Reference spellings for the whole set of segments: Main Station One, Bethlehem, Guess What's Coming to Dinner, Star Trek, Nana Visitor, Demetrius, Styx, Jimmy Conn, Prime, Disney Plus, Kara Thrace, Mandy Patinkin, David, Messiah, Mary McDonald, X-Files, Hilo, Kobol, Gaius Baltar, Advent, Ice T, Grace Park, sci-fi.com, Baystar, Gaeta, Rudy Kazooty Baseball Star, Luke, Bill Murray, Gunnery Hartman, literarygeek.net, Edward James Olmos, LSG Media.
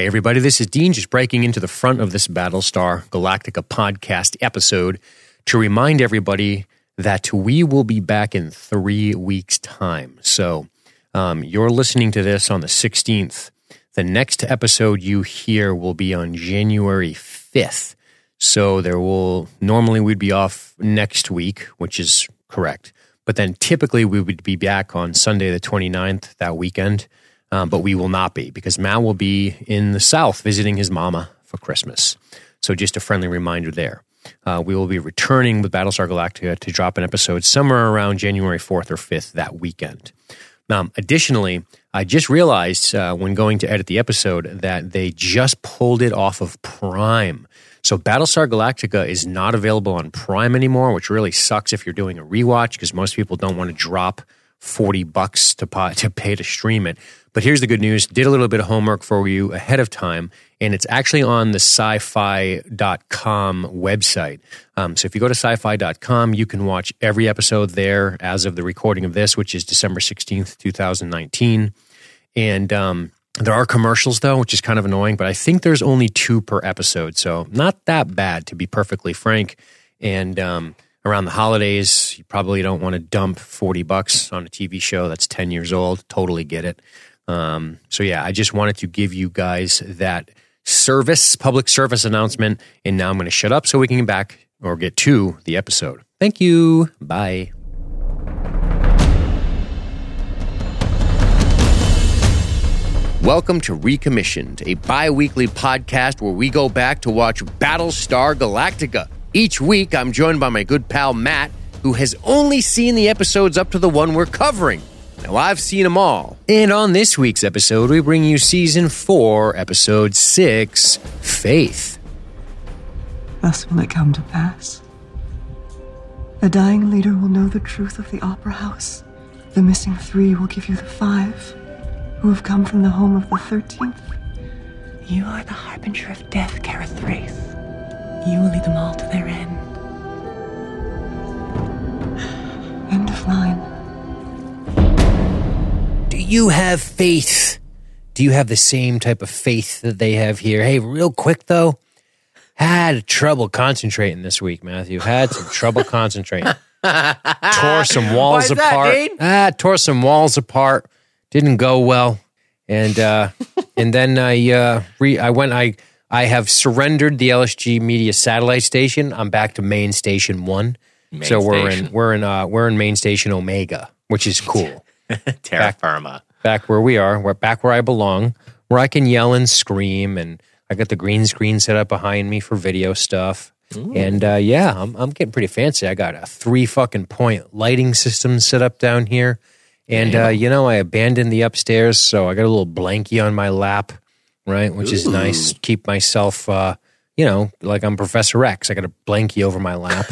Hey everybody, this is Dean, just breaking into the front of this Battlestar Galactica podcast episode to remind everybody that we will be back in 3 weeks' time. So you're listening to this on the 16th. The next episode you hear will be on January 5th. So there will, normally we'd be off next week, which is correct. But then typically we would be back on Sunday the 29th, that weekend. But we will not be, because Mal will be in the South visiting his mama for Christmas. So just a friendly reminder there. We will be returning with Battlestar Galactica to drop an episode somewhere around January 4th or 5th that weekend. Additionally, I just realized when going to edit the episode that they just pulled it off of Prime. So Battlestar Galactica is not available on Prime anymore, which really sucks if you're doing a rewatch, because most people don't want to drop $40 to pay to stream it. But here's the good news. Did a little bit of homework for you ahead of time, and it's actually on the sci-fi.com website. So if you go to sci-fi.com, you can watch every episode there as of the recording of this, which is December 16th, 2019. And there are commercials, though, which is kind of annoying, but I think there's only two per episode, so not that bad, to be perfectly frank. And around the holidays, you probably don't want to dump $40 on a TV show that's 10 years old. Totally get it. So yeah, I just wanted to give you guys that service, public service announcement, and now I'm going to shut up so we can get back or get to the episode. Thank you. Bye. Welcome to Recommissioned, a bi-weekly podcast where we go back to watch Battlestar Galactica. Each week, I'm joined by my good pal Matt, who has only seen the episodes up to the one we're covering. Now, I've seen them all. And on this week's episode, we bring you Season 4, Episode 6, Faith. Thus will it come to pass. The dying leader will know the truth of the Opera House. The missing 3 will give you the 5, who have come from the home of the 13th. You are the harbinger of death, Kara Thrace. You will lead them all to their end. End of line. Do you have faith? Do you have the same type of faith that they have here? Hey, real quick, though. Had trouble concentrating this week, Matthew. Had some trouble concentrating. Tore some walls apart. Tore some walls apart. Didn't go well. And I have surrendered the LSG Media satellite station. I'm back to Main Station One. We're in Main Station Omega, which is cool. Terra firma. Back where we are. We're back where I belong, where I can yell and scream, and I got the green screen set up behind me for video stuff. Ooh. And I'm getting pretty fancy. I got a 3 fucking point lighting system set up down here, and I abandoned the upstairs, so I got a little blankie on my lap. Right, which is nice. Keep myself, like I'm Professor X. I got a blankie over my lap.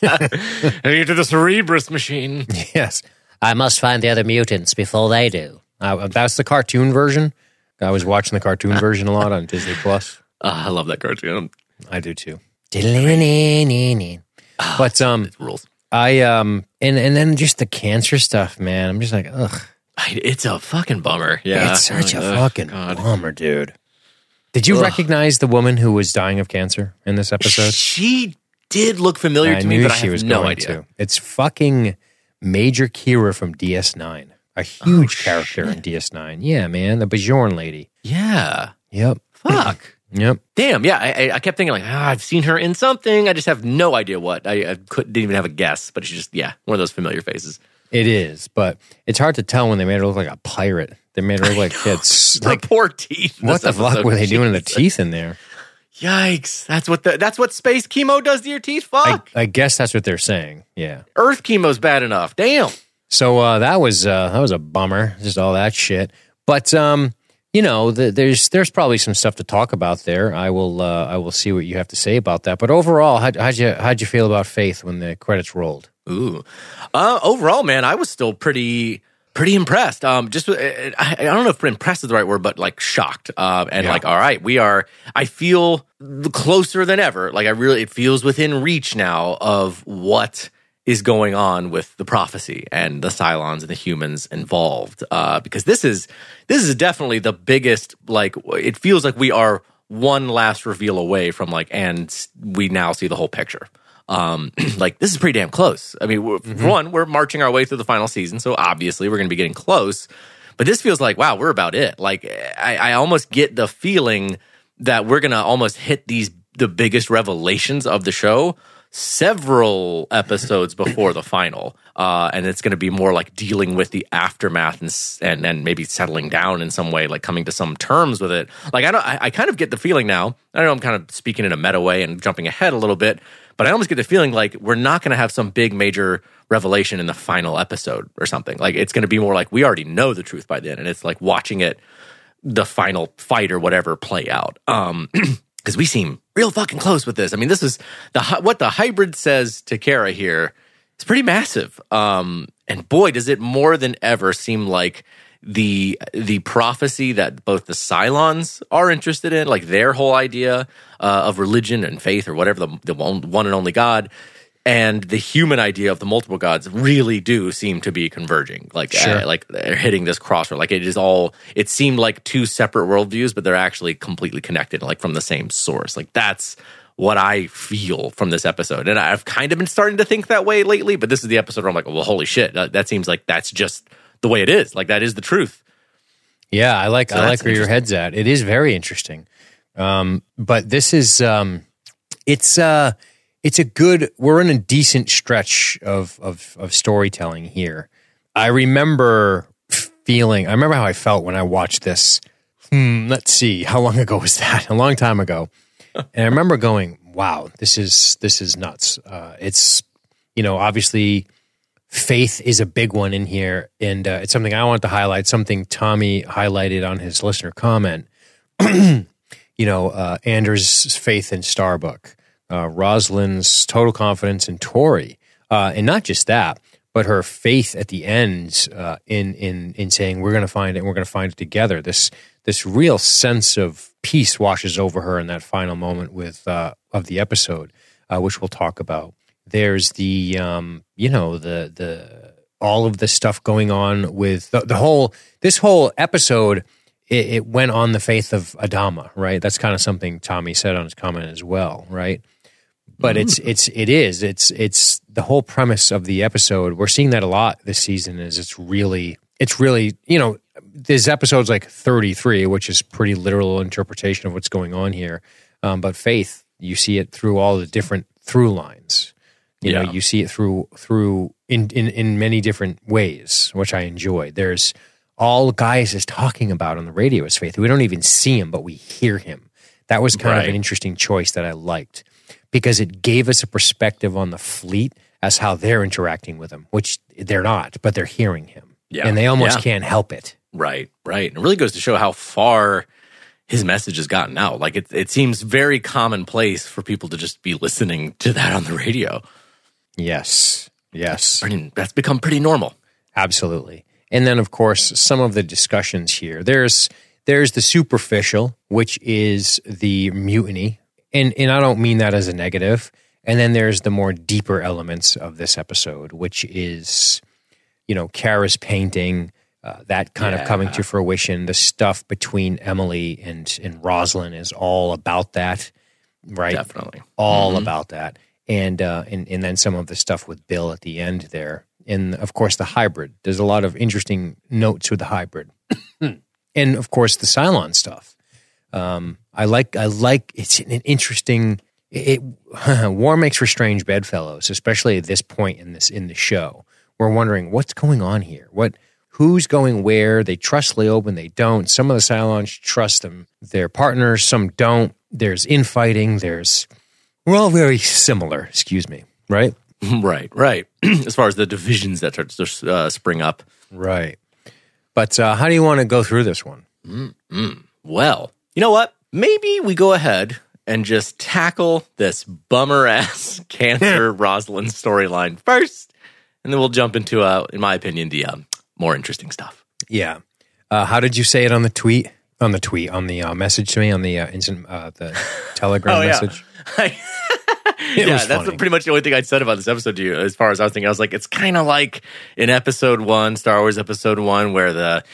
You to the Cerebrus machine. Yes. I must find the other mutants before they do. That's the cartoon version. I was watching the cartoon version a lot on Disney Plus. I love that cartoon. I do too. But it rules. And then just the cancer stuff, man. I'm just like, ugh. It's a fucking bummer. Yeah, it's such a fucking bummer, dude. Did you recognize the woman who was dying of cancer in this episode? She did look familiar to me, but I have no idea. It's fucking Major Kira from DS9, a huge character in DS9. Yeah, man, the Bajoran lady. Yeah. Yep. Fuck. Yep. Damn. Yeah, I kept thinking I've seen her in something. I just have no idea what. I didn't even have a guess, but she's just one of those familiar faces. It is, but it's hard to tell when they made her look like a pirate. They made her look like kids. Her poor teeth. What the fuck were they doing to the teeth in there? Yikes. That's what space chemo does to your teeth? Fuck. I guess that's what they're saying, yeah. Earth chemo's bad enough. Damn. So that was a bummer, just all that shit. But, there's probably some stuff to talk about there. I will see what you have to say about that. But overall, how'd you feel about Faith when the credits rolled? Ooh, overall, man, I was still pretty impressed. I don't know if impressed is the right word, but shocked. All right, I feel closer than ever. It feels within reach now of what is going on with the prophecy and the Cylons and the humans involved. Because this is definitely the biggest, like, it feels like we are one last reveal away from, like, and we now see the whole picture. Like, this is pretty damn close. I mean, for one, we're marching our way through the final season, so obviously we're going to be getting close. But this feels like, wow, we're about it. Like, I almost get the feeling that we're going to almost hit the biggest revelations of the show several episodes before the final. And it's going to be more like dealing with the aftermath and maybe settling down in some way, like coming to some terms with it. Like, I kind of get the feeling now, I know I'm kind of speaking in a meta way and jumping ahead a little bit, but I almost get the feeling like we're not going to have some big major revelation in the final episode or something. Like, it's going to be more like we already know the truth by then, and it's like watching it, the final fight or whatever, play out. Because we seem real fucking close with this. I mean, this is what the hybrid says to Kara here. It's pretty massive. And boy, does it more than ever seem like the prophecy that both the Cylons are interested in, like their whole idea of religion and faith or whatever, the one and only God, and the human idea of the multiple gods really do seem to be converging. Like, sure. Like they're hitting this crossroad. Like, it is all, it seemed like two separate worldviews, but they're actually completely connected, like from the same source. Like, that's what I feel from this episode. And I've kind of been starting to think that way lately, but this is the episode where I'm like, well, holy shit, that seems like that's just the way it is. Like, that is the truth. Yeah, I like where your head's at. It is very interesting. But this is, it's a good, we're in a decent stretch of storytelling here. I remember how I felt when I watched this. Let's see, how long ago was that? A long time ago. And I remember going, wow, this is nuts. It's, you know, obviously faith is a big one in here. And it's something I want to highlight, something Tommy highlighted on his listener comment. You know, Anders' faith in Starbuck. Rosalind's total confidence in Tori, and not just that, but her faith at the end in saying we're going to find it, and we're going to find it together. This real sense of peace washes over her in that final moment with of the episode, which we'll talk about. There's the the all of the stuff going on with this whole episode. It went on the faith of Adama, right? That's kind of something Tommy said on his comment as well, right? But it's the whole premise of the episode. We're seeing that a lot this season. Is it's really, you know, there's episodes like 33, which is pretty literal interpretation of what's going on here. But faith, you see it through all the different through lines. You know, you see it through in many different ways, which I enjoy. There's all Gaius is talking about on the radio is faith. We don't even see him, but we hear him. That was kind of an interesting choice that I liked, because it gave us a perspective on the fleet as how they're interacting with him, which they're not, but they're hearing him. Yeah. And they almost can't help it. Right. It really goes to show how far his message has gotten out. Like, it seems very commonplace for people to just be listening to that on the radio. Yes. That's become pretty normal. Absolutely. And then, of course, some of the discussions here. There's the superficial, which is the mutiny. And I don't mean that as a negative. And then there's the more deeper elements of this episode, which is, you know, Kara's painting, that kind of coming to fruition. The stuff between Emily and Rosalind is all about that, right? Definitely. All about that. And then some of the stuff with Bill at the end there. And, of course, the hybrid. There's a lot of interesting notes with the hybrid. And, of course, the Cylon stuff. I like it's an interesting, war makes for strange bedfellows, especially at this point in the show. We're wondering, what's going on here? Who's going where? They trust Leoben, they don't. Some of the Cylons trust them, their partners, some don't. There's infighting, we're all very similar, excuse me, right? Right. As far as the divisions that start to spring up. Right. But how do you want to go through this one? Well, you know what? Maybe we go ahead and just tackle this bummer-ass cancer Rosalind storyline first, and then we'll jump into, in my opinion, the more interesting stuff. Yeah. How did you say it on the tweet? On the message to me, on the instant, the Telegram message? Yeah. Yeah, that's pretty much the only thing I said about this episode to you. As far as I was thinking, I was like, it's kind of like in Episode One, Star Wars Episode One, where the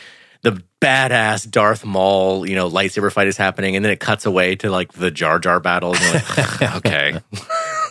badass Darth Maul, you know, lightsaber fight is happening, and then it cuts away to like the Jar Jar battle. And you're like, okay,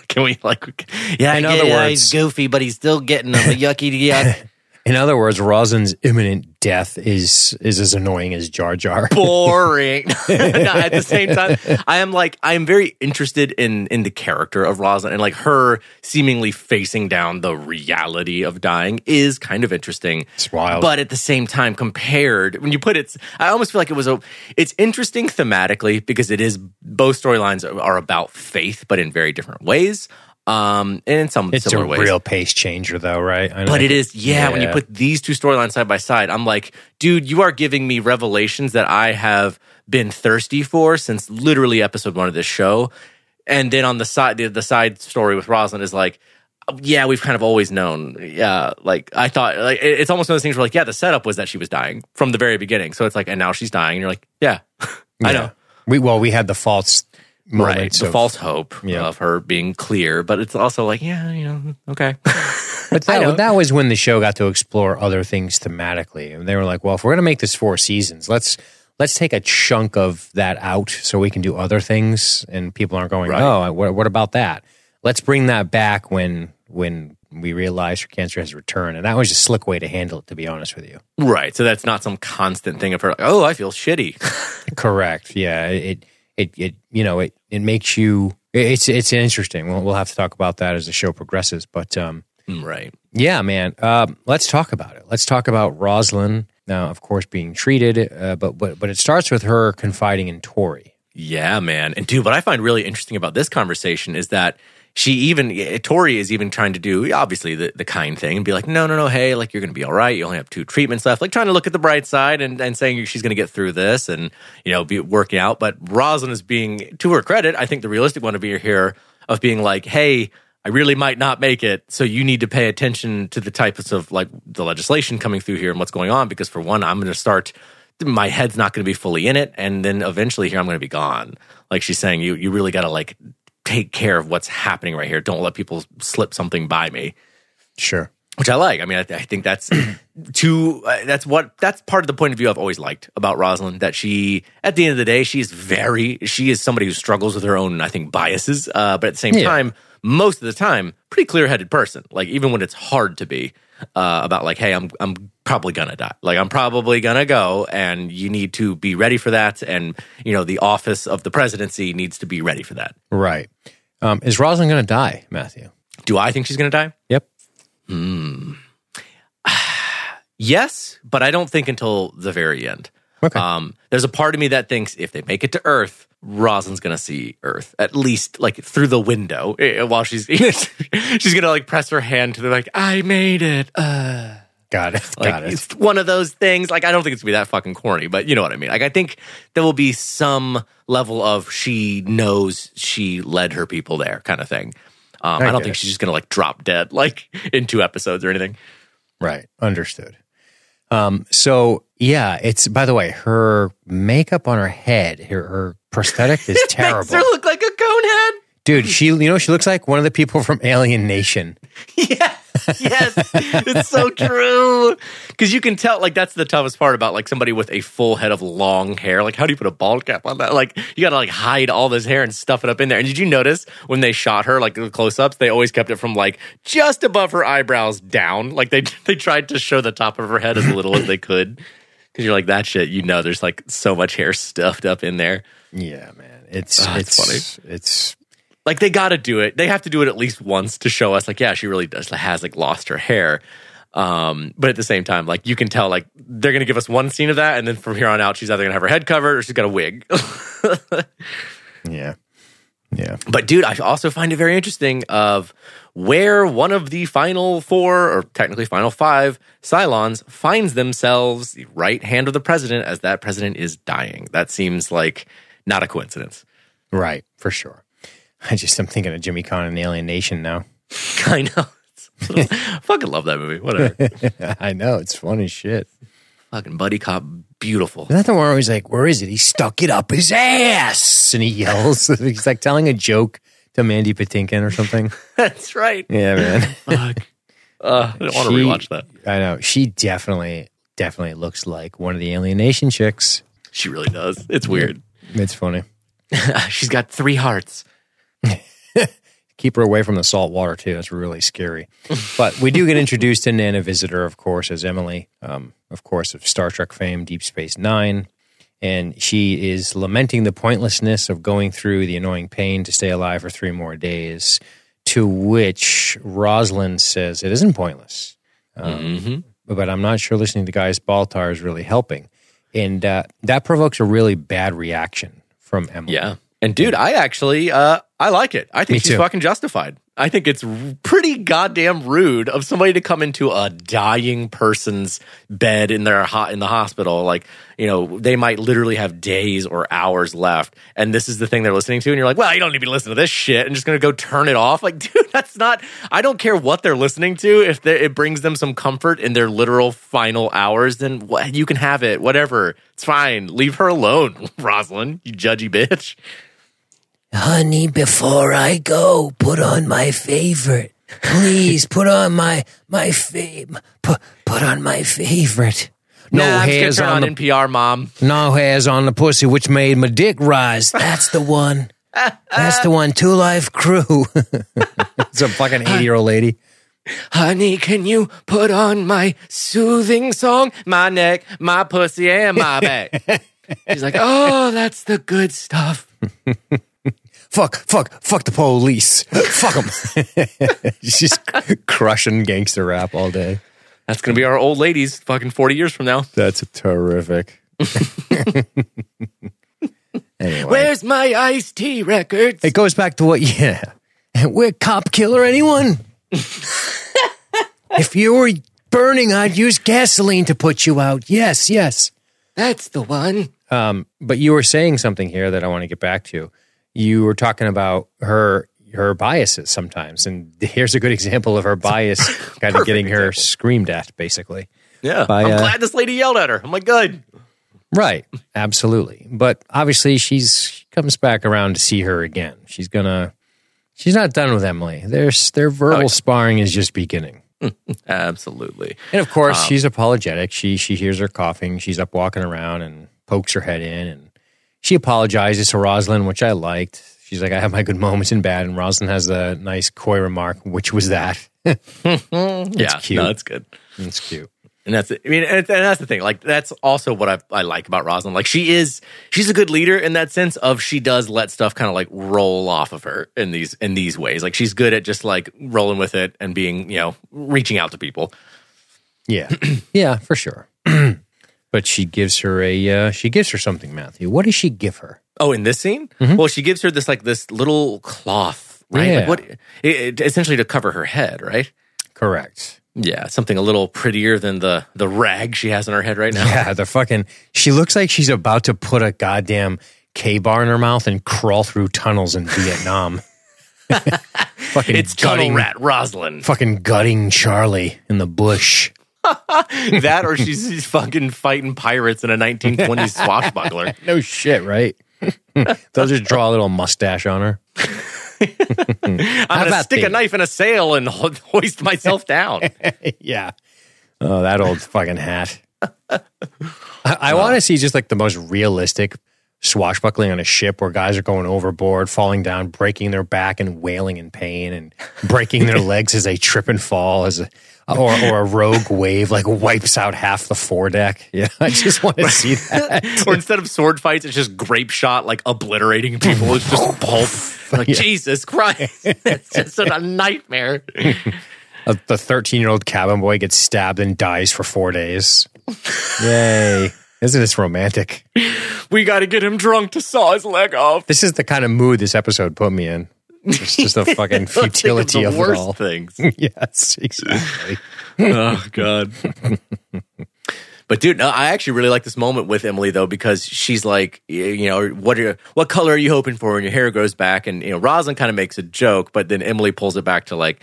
can we like? Yeah, in other words, he's goofy, but he's still getting them. Yucky yuck. In other words, Rosin's imminent death is as annoying as Jar Jar. Boring. No, at the same time, I am very interested in the character of Rosin, and like her seemingly facing down the reality of dying is kind of interesting. It's wild. But at the same time, compared when you put it, I almost feel like it's interesting thematically because it is both storylines are about faith, but in very different ways. And in some similar ways. It's a real pace changer though, right? But it is, yeah, when you put these two storylines side by side, I'm like, dude, you are giving me revelations that I have been thirsty for since literally episode one of this show. And then on the side, the side story with Roslyn is like, yeah, we've kind of always known. Yeah, like I thought, like it's almost one of those things where like, yeah, the setup was that she was dying from the very beginning. So it's like, and now she's dying. And you're like, yeah, I know. We had the false... Right, the false hope of her being clear, but it's also like, yeah, you know, okay. But that was when the show got to explore other things thematically, and they were like, well, if we're going to make this 4 seasons, let's take a chunk of that out so we can do other things, and people aren't going, oh, what about that? Let's bring that back when we realized her cancer has returned, and that was a slick way to handle it, to be honest with you. Right, so that's not some constant thing of her, like, oh, I feel shitty. Correct, yeah, It makes you. It's interesting. We'll have to talk about that as the show progresses. But right, yeah, man. Let's talk about it. Let's talk about Roslyn now, of course, being treated. But it starts with her confiding in Tori. Yeah, man. And dude, what I find really interesting about this conversation is that Tori is even trying to do obviously the kind thing and be like, no, hey, like you're gonna be all right. You only have 2 treatments left. Like trying to look at the bright side and saying she's gonna get through this and you know be working out. But Roslyn is being, to her credit, I think the realistic one to be here of being like, hey, I really might not make it. So you need to pay attention to the types of like the legislation coming through here and what's going on because for one, I'm gonna start. My head's not going to be fully in it, and then eventually here I'm going to be gone. Like she's saying, you really got to like take care of what's happening right here. Don't let people slip something by me. Sure. Which I like. I mean, I think that's that's part of the point of view I've always liked about Roslyn, that she, at the end of the day, she is somebody who struggles with her own, I think, biases. But at the same time, most of the time, pretty clear-headed person. Like, even when it's hard to be. About like, hey, I'm probably gonna die. Like, I'm probably gonna go, and you need to be ready for that. And you know, the office of the presidency needs to be ready for that. Right? Is Roslyn gonna die, Matthew? Do I think she's gonna die? Yep. Yes, but I don't think until the very end. Okay. There's a part of me that thinks if they make it to Earth, Roslyn's gonna see Earth, at least like through the window while she's she's gonna like press her hand to the like, I made it. Got it. It's one of those things. Like, I don't think it's gonna be that fucking corny, but you know what I mean. Like, I think there will be some level of she knows she led her people there kind of thing. I don't think she's just gonna like drop dead like in 2 episodes or anything. Right. Understood. So yeah, it's, by the way, her makeup on her head, her prosthetic is terrible. She looks like a cone head. Dude, she looks like one of the people from Alien Nation. Yeah. Yes. It's so true. Because you can tell, like, that's the toughest part about, like, somebody with a full head of long hair. Like, how do you put a bald cap on that? Like, you got to, like, hide all this hair and stuff it up in there. And did you notice when they shot her, like, the close-ups, they always kept it from, like, just above her eyebrows down. Like, they tried to show the top of her head as little as they could. Because you're like, that shit, you know, there's, like, so much hair stuffed up in there. Yeah, man. It's funny. It's... Like, they got to do it. They have to do it at least once to show us, like, yeah, she really does has, like, lost her hair. But at the same time, like, you can tell, like, they're going to give us one scene of that, and then from here on out, she's either going to have her head covered or she's got a wig. Yeah. Yeah. But, dude, I also find it very interesting of where one of the final 4, or technically final 5, Cylons finds themselves the right hand of the president as that president is dying. That seems like not a coincidence. Right, for sure. I'm thinking of Jimmy Conn and Alien Nation now. I know. I fucking love that movie. Whatever. I know. It's fun as shit. Fucking buddy cop. Beautiful. Isn't that the one where he's like, where is it? He stuck it up his ass. And he yells. He's like telling a joke The Mandy Patinkin or something. That's right. Yeah, man. Fuck. I don't want to rewatch that. I know. She definitely looks like one of the Alien Nation chicks. She really does. It's weird. It's funny. She's got three hearts. Keep her away from the salt water, too. That's really scary. But we do get introduced to Nana Visitor, of course, as Emily, of course, of Star Trek fame, Deep Space Nine. And she is lamenting the pointlessness of going through the annoying pain to stay alive for 3 more days, to which Rosalind says it isn't pointless. But I'm not sure listening to Guy's Baltar is really helping. And that provokes a really bad reaction from Emily. Yeah. And dude, I actually, I like it. I think she's fucking justified. I think it's pretty goddamn rude of somebody to come into a dying person's bed in their in the hospital. Like, you know, they might literally have days or hours left, and this is the thing they're listening to. And you're like, well, you don't need to listen to this shit. I'm just gonna go turn it off. Like, dude, that's not. I don't care what they're listening to. If it brings them some comfort in their literal final hours, then you can have it. Whatever, it's fine. Leave her alone, Rosalind. You judgy bitch. Honey, before I go, put on my favorite. Please, put on my put on my favorite. No hairs on the NPR, Mom. No hairs on the pussy, which made my dick rise. That's the one. That's the one. Two Live Crew. It's a fucking 80-year-old lady. Honey, can you put on my soothing song? My neck, my pussy, and my back. She's like, oh, that's the good stuff. Fuck the police. Fuck them. She's crushing gangster rap all day. That's going to be our old ladies fucking 40 years from now. That's terrific. Anyway. Where's my Ice T records? It goes back to what, yeah. We're cop killer, anyone? If you were burning, I'd use gasoline to put you out. Yes, yes. That's the one. But you were saying something here that I want to get back to. You were talking about her biases sometimes, and here's a good example of her bias kind of getting her screamed at, basically. Yeah, I'm glad this lady yelled at her. I'm like, good. Right, absolutely. But obviously, she comes back around to see her again. She's not done with Emily. Their verbal sparring is just beginning. Absolutely. And of course, she's apologetic. She hears her coughing. She's up walking around and pokes her head in and. She apologizes to Rosalind, which I liked. She's like, I have my good moments and bad. And Rosalind has the nice coy remark, which was that. Yeah, cute. No, that's good. It's cute. And that's it. I mean, and that's the thing. Like, that's also what I like about Rosalind. Like, she's a good leader in that sense of she does let stuff kind of like roll off of her in these ways. Like, she's good at just like rolling with it and being, you know, reaching out to people. Yeah. Yeah, for sure. But she gives her something, Matthew. What does she give her? Oh, in this scene? Mm-hmm. Well, she gives her this little cloth, right? Yeah. Like essentially to cover her head, right? Correct. Yeah, something a little prettier than the rag she has on her head right now. Yeah, she looks like she's about to put a goddamn K-bar in her mouth and crawl through tunnels in Vietnam. Fucking it's gutting rat Rosalind. Fucking gutting Charlie in the bush. That or she's fucking fighting pirates in a 1920s swashbuckler. No shit, right? They'll just draw a little mustache on her. I'm going to stick a knife in a sail and hoist myself down. Yeah. Oh, that old fucking hat. I want to see just like the most realistic swashbuckling on a ship where guys are going overboard, falling down, breaking their back and wailing in pain and breaking their legs as they trip and fall or a rogue wave like wipes out half the foredeck. Yeah, I just want to see that. Or instead of sword fights, it's just grape shot like obliterating people. It's just pulp. Like, yeah. Jesus Christ. It's just a nightmare. The 13-year-old cabin boy gets stabbed and dies for 4 days. Yay. Isn't this romantic? We got to get him drunk to saw his leg off. This is the kind of mood this episode put me in. It's just the fucking futility of it all. Things. Yes, exactly. Oh, God. But, dude, no, I actually really like this moment with Emily, though, because she's like, you know, what color are you hoping for when your hair grows back? And, you know, Rosalind kind of makes a joke, but then Emily pulls it back to like,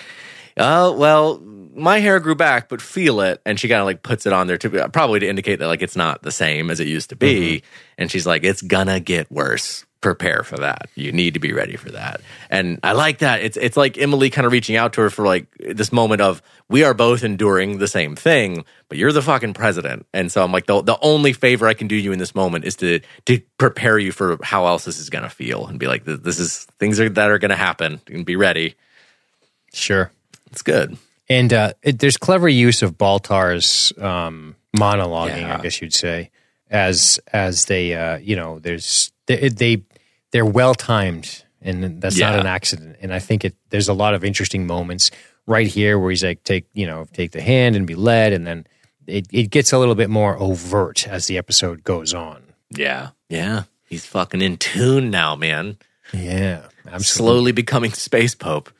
oh, well, my hair grew back, but feel it. And she kind of like puts it on there to probably indicate that like it's not the same as it used to be. Mm-hmm. And she's like, it's gonna get worse. prepare for that. You need to be ready for that. And I like that. It's like Emily kind of reaching out to her for like this moment of, we are both enduring the same thing, but you're the fucking president. And so I'm like, the only favor I can do you in this moment is to prepare you for how else this is going to feel and be like, this is things that are going to happen, and be ready. Sure. It's good. And there's clever use of Baltar's monologuing, I guess you'd say, as they, there's... They're well timed, and that's not an accident. And I think there's a lot of interesting moments right here where he's like, take the hand and be led, and then it gets a little bit more overt as the episode goes on. Yeah, yeah, he's fucking in tune now, man. Yeah, I'm slowly becoming Space Pope.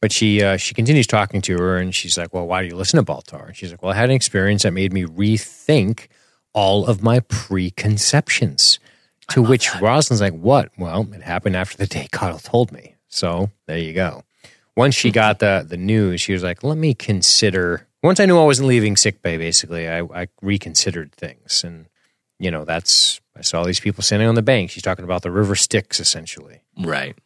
But she continues talking to her, and she's like, "Well, why do you listen to Baltar?" And she's like, "Well, I had an experience that made me rethink all of my preconceptions." To which that. Rosalind's like, what? Well, it happened after the day Cottle told me. So there you go. Once she got the news, she was like, let me consider. Once I knew I wasn't leaving sick bay, basically, I reconsidered things. And, I saw these people standing on the bank. She's talking about the river Styx, essentially. Right.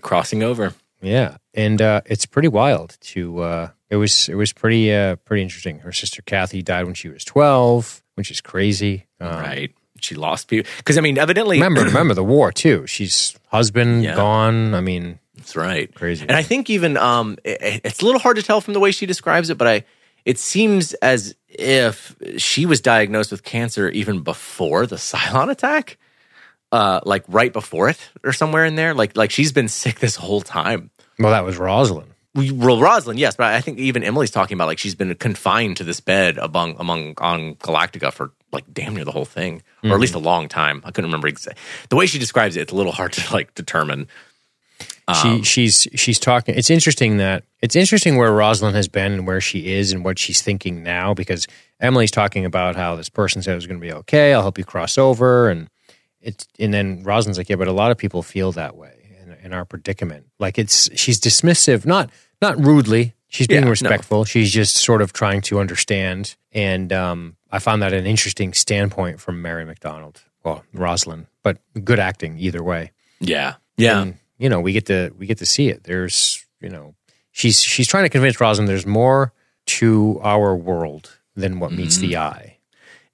Crossing over. Yeah. And it's pretty wild it was pretty interesting. Her sister Kathy died when she was 12, which is crazy. Right. She lost people because evidently remember the war too. She's husband gone. That's right, crazy. And I think even it's a little hard to tell from the way she describes it, but it seems as if she was diagnosed with cancer even before the Cylon attack, like right before it or somewhere in there. Like she's been sick this whole time. Well, that was Rosalind. Well, Rosalind, yes, but I think even Emily's talking about like she's been confined to this bed on Galactica for like damn near the whole thing, or at least a long time. I couldn't remember exactly. The way she describes it, it's a little hard to like determine. She's talking. It's interesting where Rosalind has been and where she is and what she's thinking now, because Emily's talking about how this person said it was going to be okay. I'll help you cross over, and then Rosalind's like, yeah, but a lot of people feel that way. In our predicament, like she's dismissive, not rudely. She's being respectful. No. She's just sort of trying to understand. And I found that an interesting standpoint from Mary McDonald, well, Rosalind, but good acting either way. Yeah, yeah. And, we get to see it. There's, she's trying to convince Rosalind there's more to our world than what meets the eye.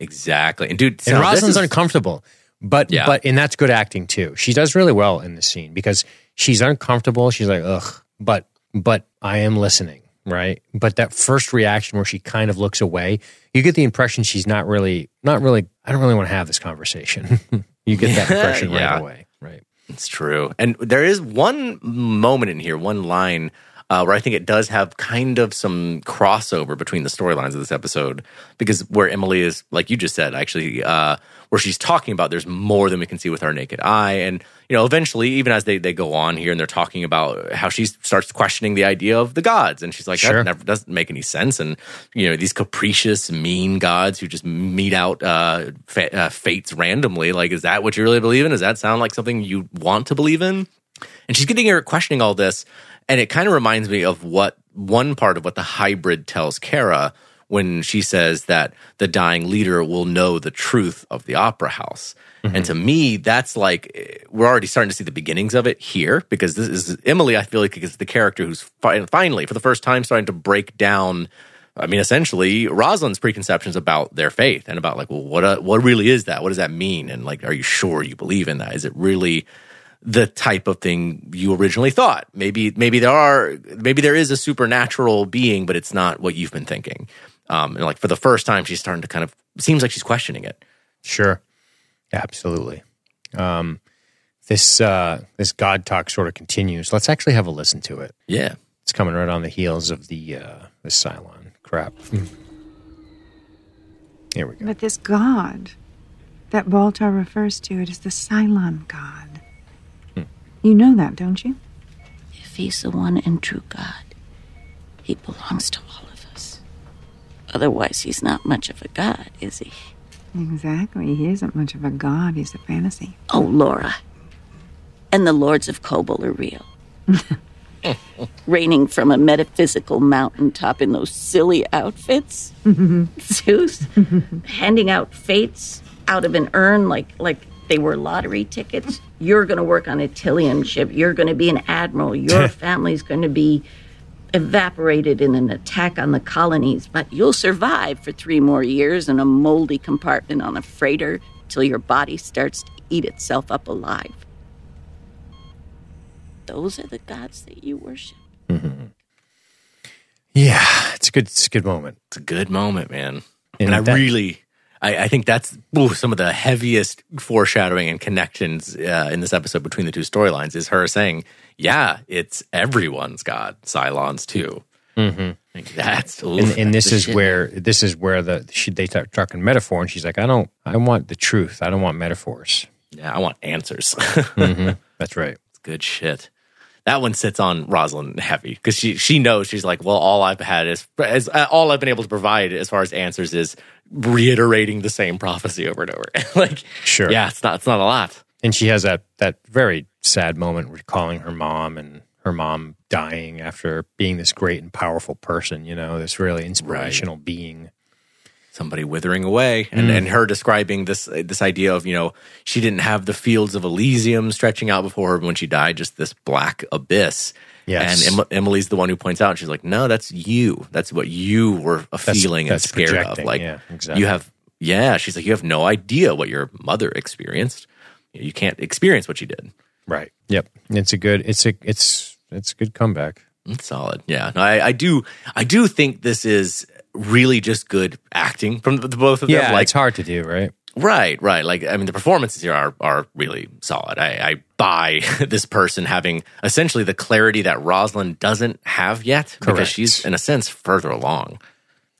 Exactly, and dude, and Rosalind's uncomfortable. But and that's good acting too. She does really well in this scene because she's uncomfortable. She's like, ugh, but I am listening, right? But that first reaction where she kind of looks away, you get the impression she's not really, I don't really want to have this conversation. You get that impression right away, right? It's true. And there is one moment in here, one line where I think it does have kind of some crossover between the storylines of this episode, because where Emily is, like you just said, actually, where she's talking about there's more than we can see with our naked eye. And, eventually, even as they go on here and they're talking about how she starts questioning the idea of the gods. And she's like, that never doesn't make any sense. And, these capricious, mean gods who just mete out fates randomly. Like, is that what you really believe in? Does that sound like something you want to believe in? And she's getting her questioning all this. And it kind of reminds me of what the hybrid tells Kara when she says that the dying leader will know the truth of the opera house. Mm-hmm. And to me, that's like, we're already starting to see the beginnings of it here, because this is Emily, I feel like, is the character who's finally, for the first time, starting to break down, essentially Rosalind's preconceptions about their faith and about like, well, what really is that? What does that mean? And like, are you sure you believe in that? Is it really the type of thing you originally thought? Maybe there is a supernatural being, but it's not what you've been thinking. And like for the first time, she's starting to kind of, seems like she's questioning it. Sure. Absolutely. This God talk sort of continues. Let's actually have a listen to it. Yeah. It's coming right on the heels of the Cylon crap. Here we go. But this God that Baltar refers to, it is the Cylon God. You know that, don't you? If he's the one and true God, he belongs to all of us. Otherwise, he's not much of a God, is he? Exactly. He isn't much of a God. He's a fantasy. Oh, Laura. And the lords of Kobol are real. Reigning from a metaphysical mountaintop in those silly outfits. Zeus. Handing out fates out of an urn like They were lottery tickets. You're going to work on a Tilium ship. You're going to be an admiral. Your family's going to be evaporated in an attack on the colonies. But you'll survive for 3 more years in a moldy compartment on a freighter till your body starts to eat itself up alive. Those are the gods that you worship. Mm-hmm. Yeah, it's a good moment. It's a good moment, man. And I think that's some of the heaviest foreshadowing and connections in this episode between the two storylines is her saying, yeah, it's everyone's god, Cylons too. Mm-hmm. Like, that's this is where they start talking metaphor, and she's like, I want the truth. I don't want metaphors. Yeah, I want answers. Mm-hmm. That's right. It's good shit. That one sits on Rosalind heavy because she knows, she's like, well, all I've been able to provide as far as answers is reiterating the same prophecy over and over. Like, sure, yeah, it's not a lot. And she has that very sad moment recalling her mom and her mom dying after being this great and powerful person, you know, this really inspirational being. Somebody withering away, and her describing this idea of, you know, she didn't have the fields of Elysium stretching out before her when she died, just this black abyss. Yes. And Emily's the one who points out, she's like, no, that's you. That's what you were feeling and scared of. Like, yeah, exactly. She's like, you have no idea what your mother experienced. You can't experience what she did. Right. Yep. It's a good comeback. It's solid. Yeah. No, I do think this is really just good acting from the both of them. Yeah, like, it's hard to do, right? Right. Like, I mean, the performances here are really solid. I buy this person having essentially the clarity that Rosalind doesn't have yet. Correct. Because she's, in a sense, further along.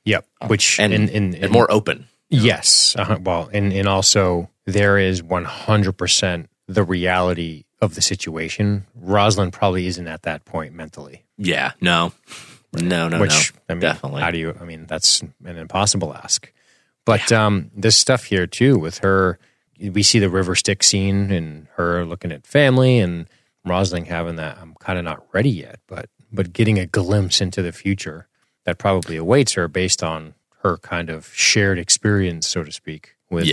Yep. Which and more open. Yes. Uh-huh. Well, and also there is 100% the reality of the situation. Rosalind probably isn't at that point mentally. Yeah, no. No. I mean, definitely. How do you? I mean, that's an impossible ask. But this stuff here too, with her, we see the river Styx scene and her looking at family and Rosling having that. I'm kind of not ready yet, but getting a glimpse into the future that probably awaits her based on her kind of shared experience, so to speak, with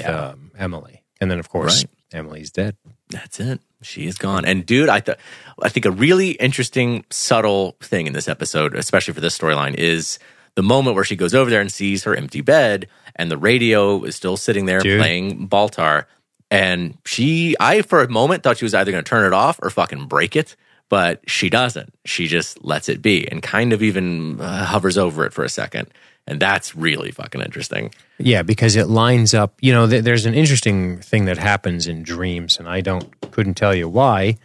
Emily. And then, of course, Emily's dead. That's it. She is gone. And dude, I think a really interesting, subtle thing in this episode, especially for this storyline, is the moment where she goes over there and sees her empty bed and the radio is still sitting there playing Baltar. And I for a moment thought she was either going to turn it off or fucking break it, but she doesn't. She just lets it be and kind of even hovers over it for a second. And that's really fucking interesting. Yeah, because it lines up. You know, there's an interesting thing that happens in dreams, and I couldn't tell you why,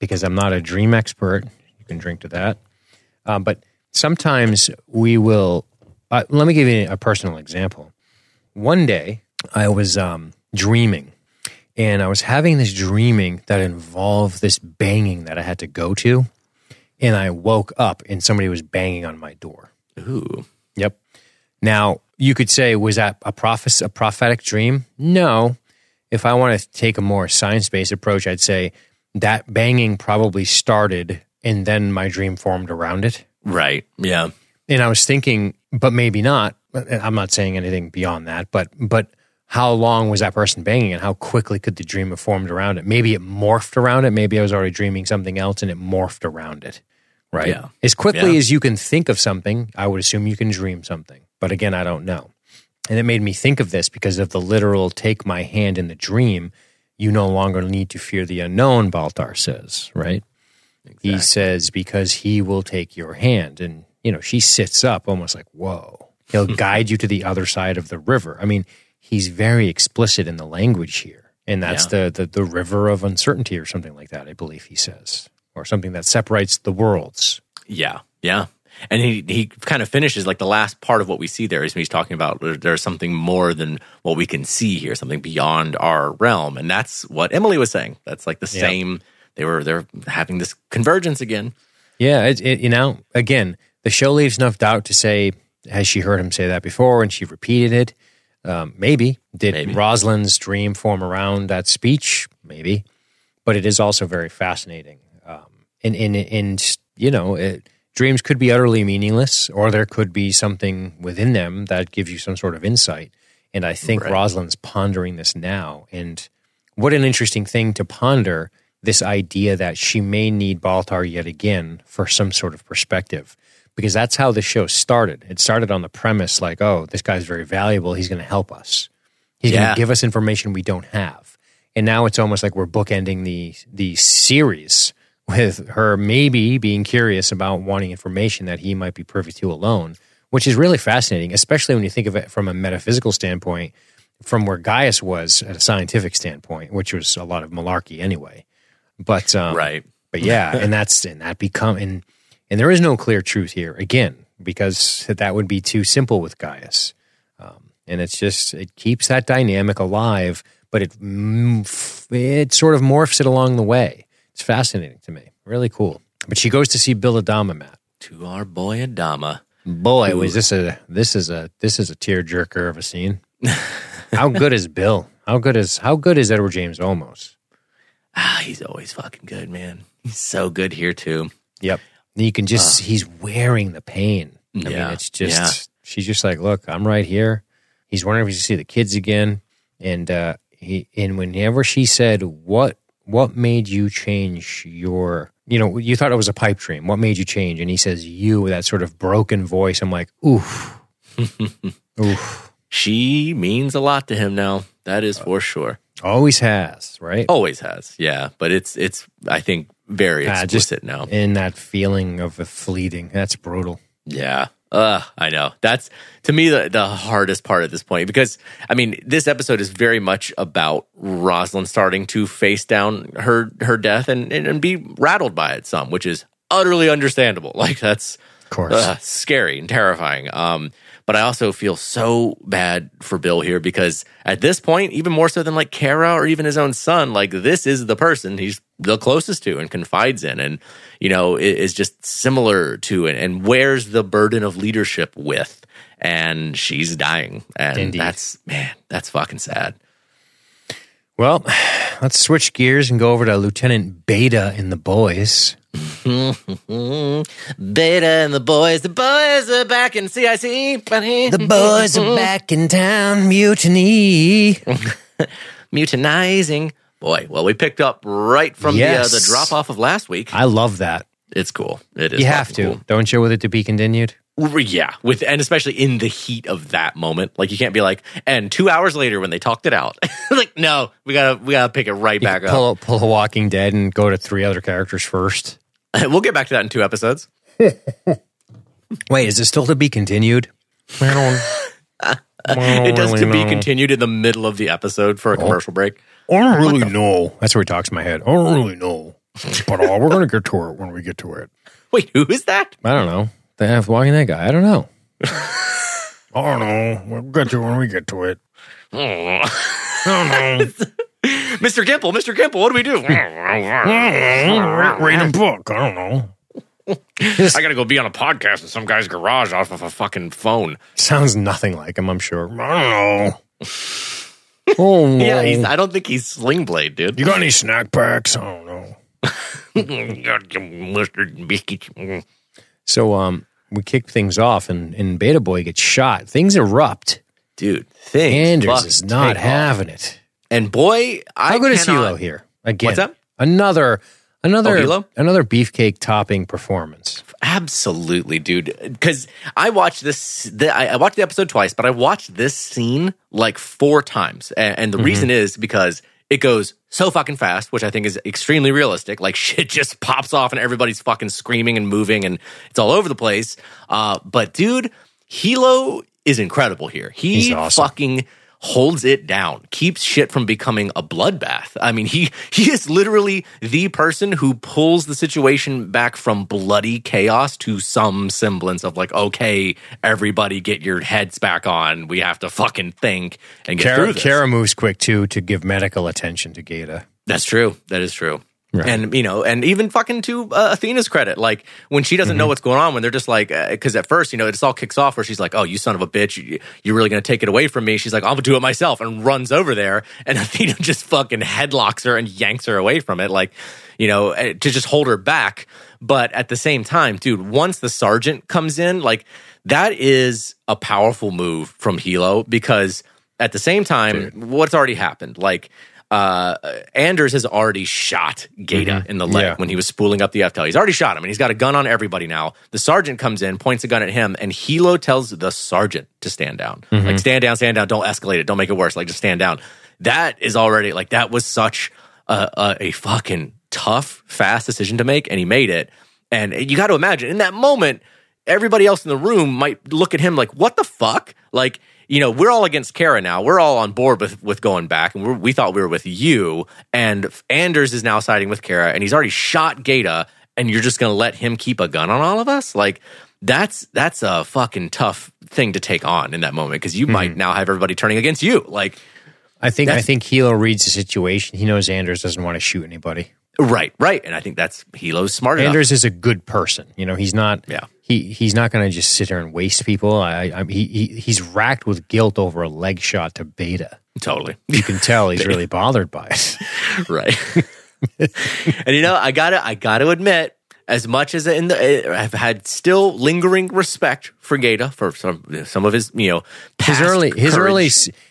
because I'm not a dream expert. You can drink to that. But sometimes we will. Let me give you a personal example. One day, I was dreaming, and I was having this dreaming that involved this banging that I had to go to, and I woke up, and somebody was banging on my door. Ooh. Yep. Now, you could say, was that a prophetic dream? No. If I want to take a more science-based approach, I'd say that banging probably started and then my dream formed around it. Right. Yeah. And I was thinking, but maybe not. I'm not saying anything beyond that, but how long was that person banging and how quickly could the dream have formed around it? Maybe it morphed around it. Maybe I was already dreaming something else and it morphed around it. Right. Yeah. As quickly as you can think of something, I would assume you can dream something. But again, I don't know. And it made me think of this because of the literal take my hand in the dream, you no longer need to fear the unknown, Baltar says, right? Exactly. He says, because he will take your hand. And, you know, she sits up almost like, whoa. He'll guide you to the other side of the river. I mean, he's very explicit in the language here. And that's the river of uncertainty or something like that, I believe he says. Or something that separates the worlds. Yeah, yeah. And he kind of finishes, like the last part of what we see there is when he's talking about there's something more than what we can see here, something beyond our realm. And that's what Emily was saying. That's like the same, they're having this convergence again. Yeah, you know, again, the show leaves enough doubt to say, has she heard him say that before and she repeated it? Maybe. Did Rosalind's dream form around that speech? Maybe. But it is also very fascinating. And you know, dreams could be utterly meaningless, or there could be something within them that gives you some sort of insight. And I think Rosalind's pondering this now, and What an interesting thing to ponder, this idea that she may need Baltar yet again for some sort of perspective, because that's how the show started. It started on the premise like, oh, this guy's very valuable. He's going to help us. He's going to give us information we don't have. And now it's almost like we're bookending the series with her maybe being curious about wanting information that he might be privy to alone, which is really fascinating, especially when you think of it from a metaphysical standpoint, from where Gaius was at a scientific standpoint, which was a lot of malarkey anyway. But but yeah, and there is no clear truth here again, because that would be too simple with Gaius, and it's just it keeps that dynamic alive, but it sort of morphs it along the way. It's fascinating to me, really cool. But she goes to see Bill Adama, Matt, to our boy Adama. Boy, was this is a tearjerker of a scene. How good is Bill? How good is Edward James Olmos? Ah, he's always fucking good, man. He's so good here too. Yep. And you can just he's wearing the pain. I mean, it's just she's just like, look, I'm right here. He's wondering if he can see the kids again. And whenever she said, What made you change your you thought it was a pipe dream. What made you change? And he says, you, with that sort of broken voice. I'm like, oof. Oof. She means a lot to him now. That is for sure. Always has, right? Always has, yeah. But it's I think, very explicit now. In that feeling of a fleeting. That's brutal. Yeah. I know. That's, to me, the hardest part at this point. Because, I mean, this episode is very much about Rosalind starting to face down her death and be rattled by it some, which is utterly understandable. Like, that's... Of course. Scary and terrifying. But I also feel so bad for Bill here because at this point, even more so than like Kara or even his own son, like this is the person he's the closest to and confides in and, is just similar to it and wears the burden of leadership with. And she's dying. And indeed. That's fucking sad. Well, let's switch gears and go over to Lieutenant Beta and the boys. Beta and the boys are back in CIC. The boys are back in town, mutiny. Mutinizing. Boy, well, we picked up right from the drop-off of last week. I love that. It's cool. It is. You have to. Cool. Don't you with it to be continued? Yeah, and especially in the heat of that moment, like you can't be like, and 2 hours later when they talked it out, like no, we gotta pick it right back up. Pull a Walking Dead and go to three other characters first. We'll get back to that in 2 episodes. Wait, is it still to be continued? It does really to be continued in the middle of the episode for a commercial break. I don't really know. That's where he talks in my head. I don't really know, but we're gonna get to it when we get to it. Wait, who is that? I don't know. They have walking that guy. I don't know. We'll get to it when we get to it. I don't know. Mr. Gimple, what do we do? Read a book. I don't know. I got to go be on a podcast in some guy's garage off of a fucking phone. Sounds nothing like him, I'm sure. I don't know. Yeah, I don't think he's Sling Blade, dude. You got any snack packs? I don't know. Got some mustard and biscuits. So we kick things off, and Beta Boy gets shot. Things erupt. Dude, things. Anders is not having it. And boy, how good is Hilo here? Again. What's up? Another beefcake topping performance. Absolutely, dude. Because I watched I watched the episode twice, but I watched this scene like 4 times. And the reason is because it goes so fucking fast, which I think is extremely realistic. Like, shit just pops off and everybody's fucking screaming and moving and it's all over the place. But, dude, Hilo is incredible here. He's awesome. Fucking holds it down, keeps shit from becoming a bloodbath. I mean, he is literally the person who pulls the situation back from bloody chaos to some semblance of like, okay, everybody get your heads back on. We have to fucking think and get through this. Kara moves quick, too, to give medical attention to Gata. That's true. That is true. Right. And, and even fucking to Athena's credit, like when she doesn't know what's going on, when they're just like, because at first, it all kicks off where she's like, oh, you son of a bitch, you're really going to take it away from me. She's like, I'm going to do it myself and runs over there. And Athena just fucking headlocks her and yanks her away from it, like, to just hold her back. But at the same time, dude, once the sergeant comes in, like that is a powerful move from Hilo because at the same time, what's already happened, like, Anders has already shot Gaeta in the leg when he was spooling up the FTL. He's already shot him, and he's got a gun on everybody now. The sergeant comes in, points a gun at him, and Hilo tells the sergeant to stand down. Mm-hmm. Like, stand down, don't escalate it, don't make it worse, like, just stand down. That is already, like, that was such a fucking tough, fast decision to make, and he made it. And you got to imagine, in that moment, everybody else in the room might look at him like, what the fuck? Like, you know, we're all against Kara now. We're all on board with going back, and we thought we were with you. And Anders is now siding with Kara, and he's already shot Gaeta, and you're just going to let him keep a gun on all of us? Like, that's a fucking tough thing to take on in that moment, because you might now have everybody turning against you. Like, I think Hilo reads the situation. He knows Anders doesn't want to shoot anybody. Right. And I think that's Hilo's smart enough. Anders is a good person. You know, he's not. Yeah. He's not going to just sit there and waste people. He's racked with guilt over a leg shot to Beta. Totally, you can tell he's really bothered by it. Right. And you know, I gotta admit, as much as I've had still lingering respect for Gaeta for some of his, you know, past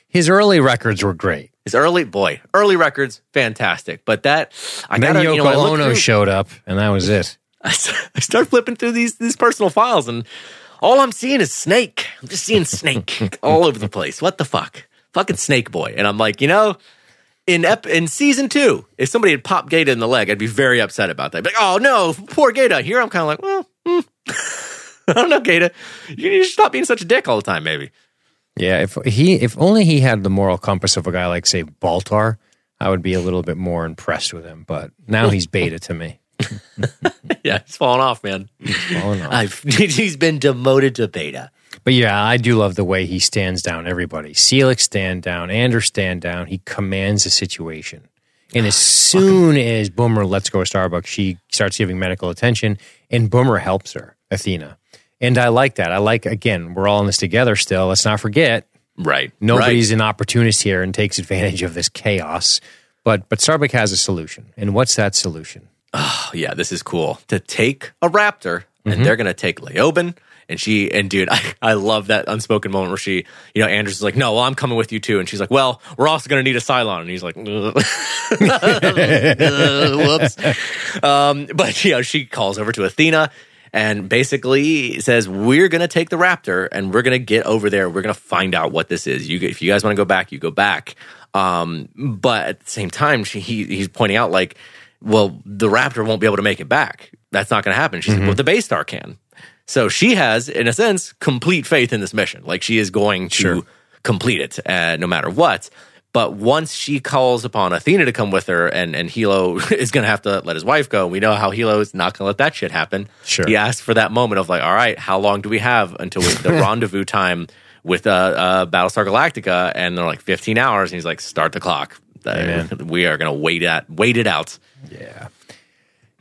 his early records were great. His early records, fantastic. But that, Yoko Ono showed up, and that was it. I start flipping through these personal files, and all I'm seeing is Snake. I'm just seeing Snake all over the place. What the fuck? Fucking Snake Boy. And I'm like, you know, in season 2, if somebody had popped Gaeta in the leg, I'd be very upset about that. I'd be like, oh no, poor Gaeta. Here I'm kind of like, well, I don't know, Gaeta. You should stop being such a dick all the time, maybe. Yeah, if only he had the moral compass of a guy like, say, Baltar, I would be a little bit more impressed with him. But now he's Beta to me. Yeah, he's falling off, man. He's been demoted to Beta. But yeah, I do love the way he stands down everybody. Celix stand down, Anders stand down. He commands the situation. And as soon as Boomer lets go of Starbuck, she starts giving medical attention, and Boomer helps her, Athena. And I like that. Again, we're all in this together still. Let's not forget. Right. Nobody's an opportunist here and takes advantage of this chaos. But Starbuck has a solution. And what's that solution? Oh, yeah, this is cool. To take a raptor, and they're going to take Leoben. And dude, I love that unspoken moment where she, you know, Anders is like, no, well, I'm coming with you too. And she's like, well, we're also going to need a Cylon. And he's like, whoops. But, you know, she calls over to Athena. And basically says, we're going to take the raptor, and we're going to get over there. We're going to find out what this is. If you guys want to go back, you go back. But at the same time, he's pointing out, like, well, the raptor won't be able to make it back. That's not going to happen. She's like, well, the Baystar can. So she has, in a sense, complete faith in this mission. Like, she is going to complete it no matter what. But once she calls upon Athena to come with her, and Hilo is going to have to let his wife go, we know how Hilo is not going to let that shit happen. Sure. He asks for that moment of like, all right, how long do we have until the rendezvous time with Battlestar Galactica? And they're like 15 hours, and he's like, start the clock. Amen. We are going to wait it out. Yeah.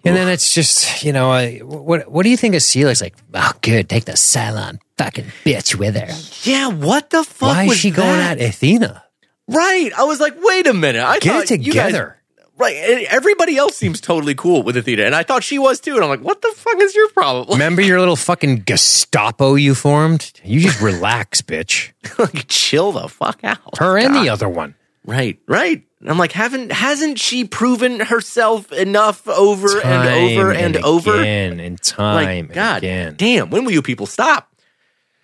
And then it's just, you know, what do you think of Celix? Like, oh, good, take the Cylon fucking bitch with her. Yeah, what the fuck Why was she that? Going at Athena? Right. I was like, wait a minute. Get it together. Right. Everybody else seems totally cool with Athena. And I thought she was too. And I'm like, what the fuck is your problem? Remember your little fucking Gestapo you formed? You just relax, bitch. Like, chill the fuck out. Her and the other one. Right. And I'm like, hasn't she proven herself enough over and over and over? And time and again. God damn. When will you people stop?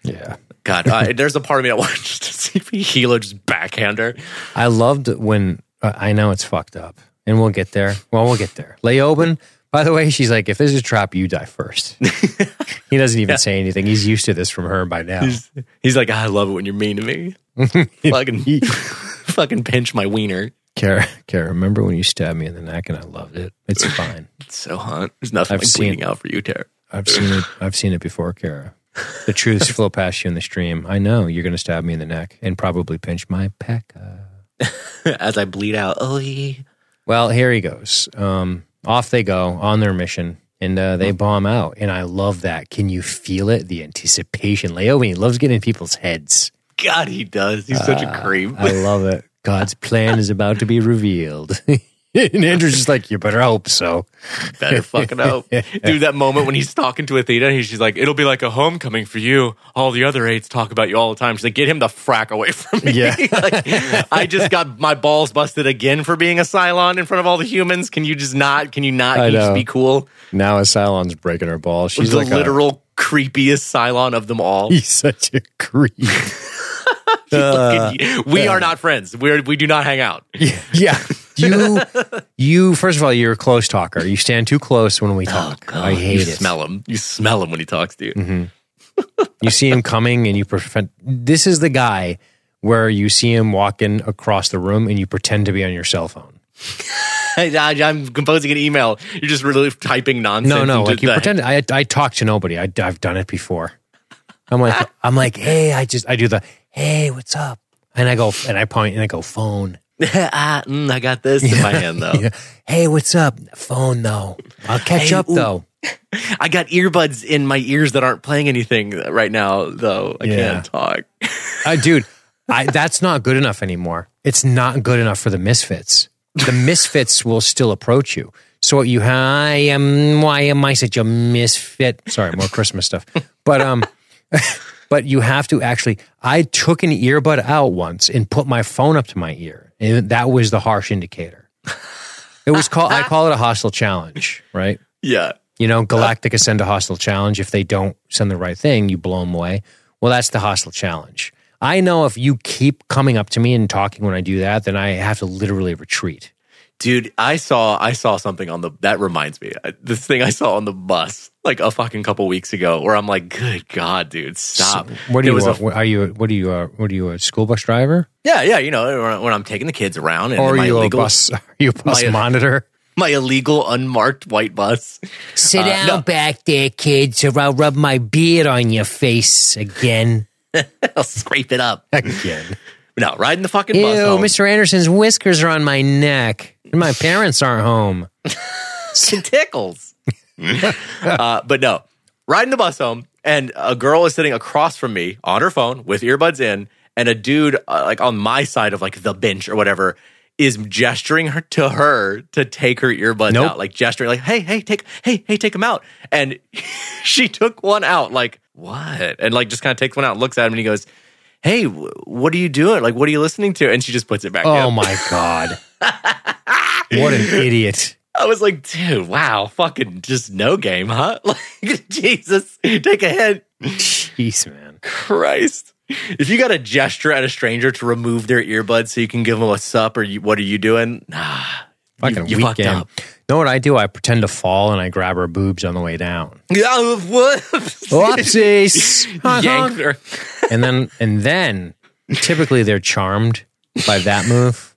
Yeah. God, there's a part of me that wants just to see Hilo just backhander. I loved when, I know it's fucked up, and we'll get there. Well, we'll get there. Leoben, by the way, she's like, if this is a trap, you die first. He doesn't even say anything. He's used to this from her by now. He's like, I love it when you're mean to me. fucking pinch my wiener. Kara, remember when you stabbed me in the neck and I loved it? It's fine. It's so hot. There's nothing like bleeding out for you, Tara. I've seen it before, Kara. The truths flow past you in the stream. I know you're going to stab me in the neck and probably pinch my pecker as I bleed out. Oh, well, here he goes. Off they go on their mission, and they bomb out. And I love that. Can you feel it? The anticipation. Leoben loves getting in people's heads. God, he does. He's such a creep. I love it. God's plan is about to be revealed. And Andrew's just like, you better hope so. Better fucking hope. Dude, that moment when he's talking to Athena, she's like, it'll be like a homecoming for you. All the other aides talk about you all the time. She's like, get him the frack away from me. Yeah. Like, I just got my balls busted again for being a Cylon in front of all the humans. Can you not I just be cool? Now a Cylon's breaking her balls. She's the like literal creepiest Cylon of them all. He's such a creep. We are not friends. We do not hang out. Yeah. You first of all, you're a close talker. You stand too close when we talk. Oh, God. I hate it. You smell him when he talks to you. Mm-hmm. You see him coming and you pretend. This is the guy where you see him walking across the room and you pretend to be on your cell phone. I'm composing an email. You're just really typing nonsense. No, like you pretend. I talk to nobody. I've done it before. I'm like, hey, I do the, hey, what's up? And I go, and I point and I go, phone. I got this in my hand though. Yeah. Hey, what's up? Phone though. I'll catch up though. I got earbuds in my ears that aren't playing anything right now though. I can't talk. Dude, that's not good enough anymore. It's not good enough for the misfits. The misfits will still approach you. So what you, why am I such a misfit? Sorry, more Christmas stuff. But you have to actually, I took an earbud out once and put my phone up to my ear. And that was the harsh indicator. It was called, I call it a hostile challenge, right? Yeah. You know, Galactica send a hostile challenge. If they don't send the right thing, you blow them away. Well, that's the hostile challenge. I know if you keep coming up to me and talking when I do that, then I have to literally retreat. Dude, I saw something on that reminds me. This thing I saw on the bus like a fucking couple weeks ago where I'm like, good God, dude, stop. So, what are you, a school bus driver? Yeah, you know, when I'm taking the kids around. And or are you a bus monitor? My illegal, unmarked white bus. Sit down back there, kids, or I'll rub my beard on your face again. I'll scrape it up. Again. No, riding the fucking bus home. Mr. Anderson's whiskers are on my neck. And my parents aren't home. It tickles. But no, riding the bus home, and a girl is sitting across from me on her phone with earbuds in, and a dude like on my side of like the bench or whatever is gesturing to her to take her earbuds out, like gesturing like, hey, take them out. And she took one out like, what? And like just kind of takes one out, looks at him, and he goes, hey, what are you doing? Like, what are you listening to? And she just puts it back down. Oh, my God. What an idiot. I was like, dude, wow, fucking just no game, huh? Like, Jesus, take a hint. Jeez, man. Christ. If you got to gesture at a stranger to remove their earbuds so you can give them a sup or what are you doing? Nah. Fucking you fucked up. You know what I do? I pretend to fall and I grab her boobs on the way down. Whoopsies. Yanked her. And then, typically they're charmed by that move.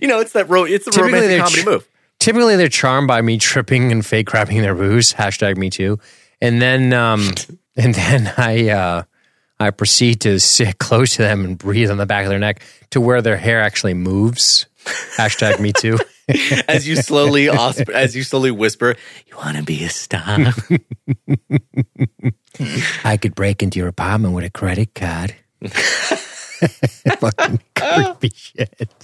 You know, it's the romantic comedy move. Typically they're charmed by me tripping and fake crapping their booze. #MeToo. And then I proceed to sit close to them and breathe on the back of their neck to where their hair actually moves. #MeToo. As you slowly whisper, you want to be a star? I could break into your apartment with a credit card. Fucking creepy shit.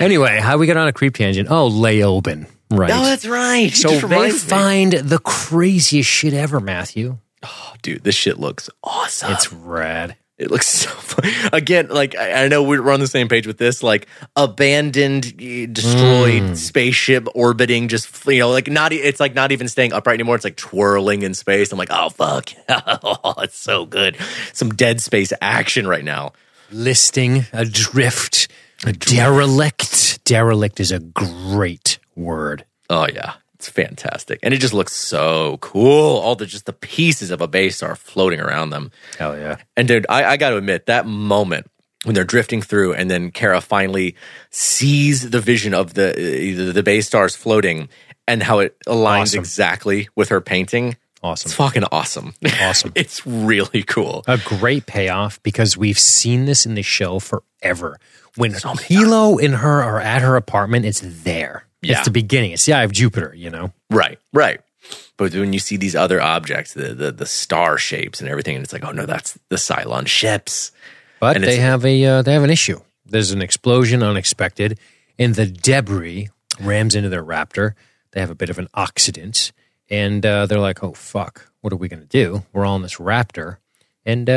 Anyway, how we got on a creep tangent? Oh, Laoban, right? Oh, that's right. So they find the craziest shit ever, Matthew. Oh, dude, this shit looks awesome. It's rad. It looks so fun. Again, like, I know we're on the same page with this, like, abandoned, destroyed spaceship orbiting, just, you know, like, it's like not even staying upright anymore. It's like twirling in space. I'm like, oh, fuck. Oh, it's so good. Some Dead Space action right now. Listing, adrift, derelict. Derelict is a great word. Oh, yeah. It's fantastic. And it just looks so cool. All the pieces of a base are floating around them. Hell yeah. And dude, I got to admit, that moment when they're drifting through and then Kara finally sees the vision of the base stars floating and how it aligns exactly with her painting. Awesome. It's fucking awesome. Awesome. It's really cool. A great payoff because we've seen this in the show forever. When Hilo and her are at her apartment, it's there. Yeah. It's the beginning. It's the eye of Jupiter, you know? Right. But when you see these other objects, the star shapes and everything, and it's like, oh no, that's the Cylon ships. But they have an issue. There's an explosion unexpected, and the debris rams into their Raptor. They have a bit of an accident, and they're like, oh, fuck, what are we going to do? We're all in this Raptor, and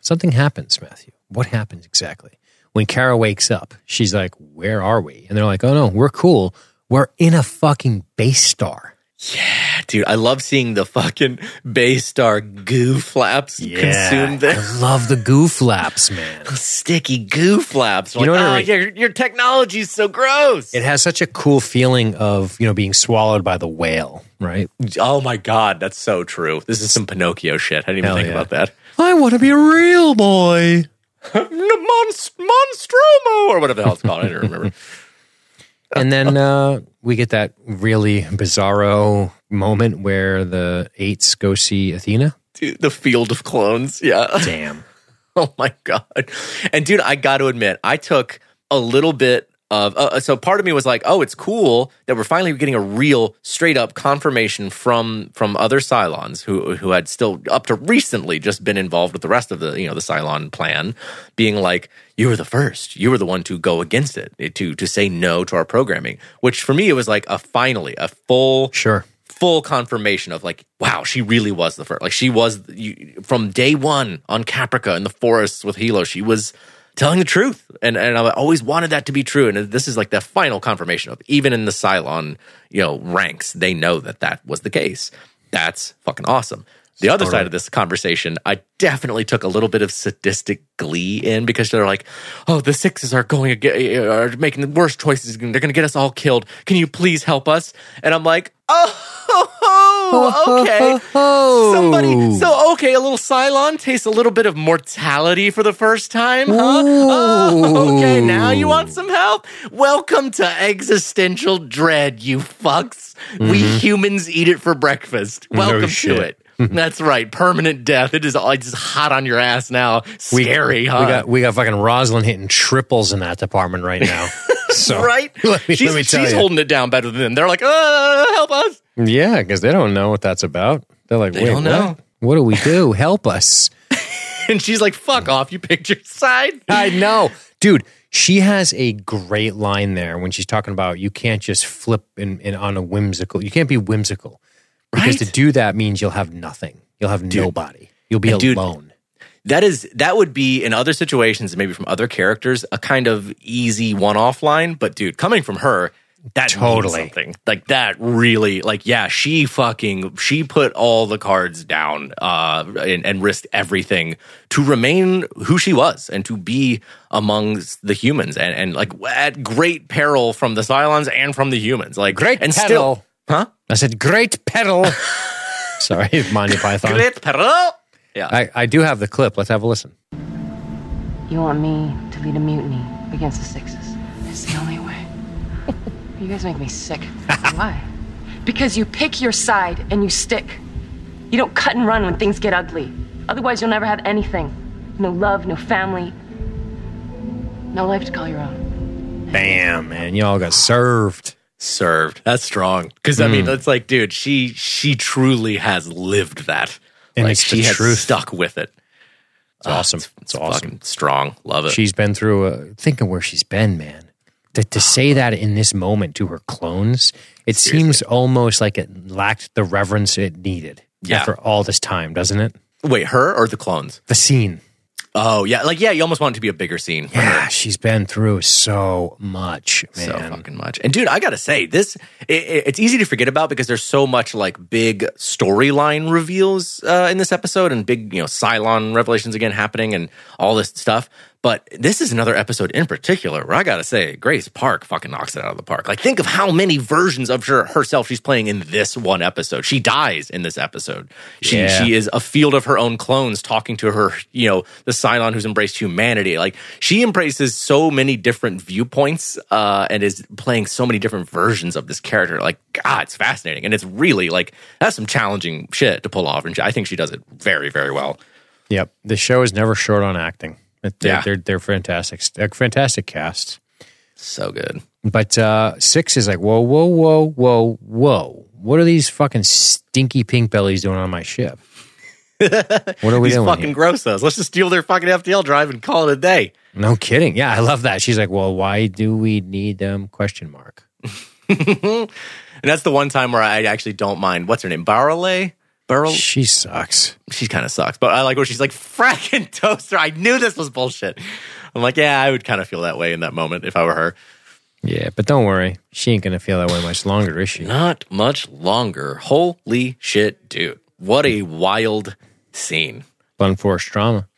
something happens, Matthew. What happens exactly? When Kara wakes up, she's like, where are we? And they're like, oh, no, we're cool. We're in a fucking base star. Yeah, dude. I love seeing the fucking base star goo flaps consume this. I love the goo flaps, man. Those sticky goo flaps. You like, know what I mean? Your technology's so gross. It has such a cool feeling of, you know, being swallowed by the whale, right? Oh my God, that's so true. This is some Pinocchio shit. I didn't even think about that. I want to be a real boy. Monstromo or whatever the hell it's called. I don't remember. And then we get that really bizarro moment where the eights go see Athena. Dude, the field of clones. Yeah. Damn. Oh my God. And dude, I got to admit, I took a little bit of, so part of me was like, oh, it's cool that we're finally getting a real straight up confirmation from other Cylons who had still up to recently just been involved with the rest of the, you know, the Cylon plan, being like, you were the first. You were the one to go against it, to say no to our programming, which for me, it was like a full confirmation of like, wow, she really was the first. Like she was from day one on Caprica in the forests with Hilo, she was telling the truth, and I always wanted that to be true, and this is like the final confirmation of, even in the Cylon, you know, ranks, they know that was the case. That's fucking awesome. The other side of this conversation, I definitely took a little bit of sadistic glee in, because they're like, oh, the Sixes are making the worst choices, they're going to get us all killed, can you please help us? And I'm like, oh, okay. Somebody, so okay, a little Cylon tastes a little bit of mortality for the first time, huh? Oh, okay, now you want some help? Welcome to existential dread, you fucks. Mm-hmm. We humans eat it for breakfast. Welcome to it. That's right, permanent death. It's hot on your ass now. Scary, huh? We got fucking Rosalind hitting triples in that department right now. So, right? She's holding it down better than them. They're like, help us. Yeah, because they don't know what that's about. They're like, they don't know. What do we do? Help us. And she's like, fuck off, you picked your side. I know. Dude, she has a great line there when she's talking about you can't just flip and on a whimsical. You can't be whimsical. Because to do that means you'll have nothing. You'll have nobody. You'll be alone. That would be, in other situations, maybe from other characters, a kind of easy one-off line. But dude, coming from her, that totally means something. Like that really, like, yeah, she put all the cards down and risked everything to remain who she was and to be amongst the humans and like at great peril from the Cylons and from the humans. Like great and peril. Still, huh? I said great peril. Sorry, Monty Python. Great peril. Yeah, I do have the clip. Let's have a listen. You want me to lead a mutiny against the Sixes? That's the only way. You guys make me sick. Why? Because you pick your side and you stick. You don't cut and run when things get ugly. Otherwise, you'll never have anything. No love, no family, no life to call your own. Bam, man. Y'all got served. Served. That's strong. Because, I mean, it's like, dude, she truly has lived that. And like she had stuck with it. It's awesome. It's awesome. Fucking strong. Love it. She's been through think of where she's been, man. To say that in this moment to her clones, it seems almost like it lacked the reverence it needed after all this time, doesn't it? Wait, her or the clones? The scene. Oh, yeah. Like, yeah, you almost want it to be a bigger scene. Yeah, she's been through so much, man. So fucking much. And dude, I gotta say, this, it's easy to forget about because there's so much like big storyline reveals in this episode and big, you know, Cylon revelations again happening and all this stuff. But this is another episode in particular where I gotta say, Grace Park fucking knocks it out of the park. Like, think of how many versions of herself she's playing in this one episode. She dies in this episode. She is a field of her own clones talking to her, you know, the Cylon who's embraced humanity. Like, she embraces so many different viewpoints and is playing so many different versions of this character. Like, God, it's fascinating. And it's really, like, that's some challenging shit to pull off. And I think she does it very, very well. Yep. The show is never short on acting. They're fantastic. They're fantastic cast. So good. But Six is like, whoa, whoa, whoa, whoa, whoa. What are these fucking stinky pink bellies doing on my ship? What are we doing? These fucking grossos. Let's just steal their fucking FTL drive and call it a day. No kidding. Yeah, I love that. She's like, well, why do we need them? Question mark. And that's the one time where I actually don't mind. What's her name? Barley? Burl? She sucks. She kind of sucks. But I like where she's like, frackin' toaster. I knew this was bullshit. I'm like, yeah, I would kind of feel that way in that moment if I were her. Yeah, but don't worry. She ain't going to feel that way much longer, is she? Not much longer. Holy shit, dude. What a wild scene. Unforced trauma.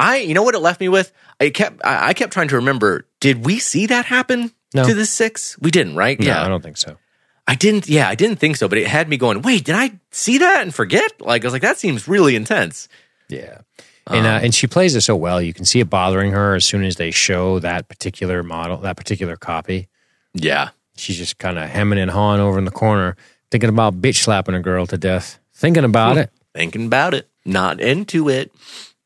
You know what it left me with? I kept trying to remember, did we see that happen to the six? We didn't, right? No, yeah. I don't think so. I didn't think so, but it had me going, wait, did I see that and forget? Like, I was like, that seems really intense. Yeah. And she plays it so well. You can see it bothering her as soon as they show that particular model, that particular copy. Yeah. She's just kind of hemming and hawing over in the corner, thinking about bitch slapping a girl to death. Thinking about it. Not into it.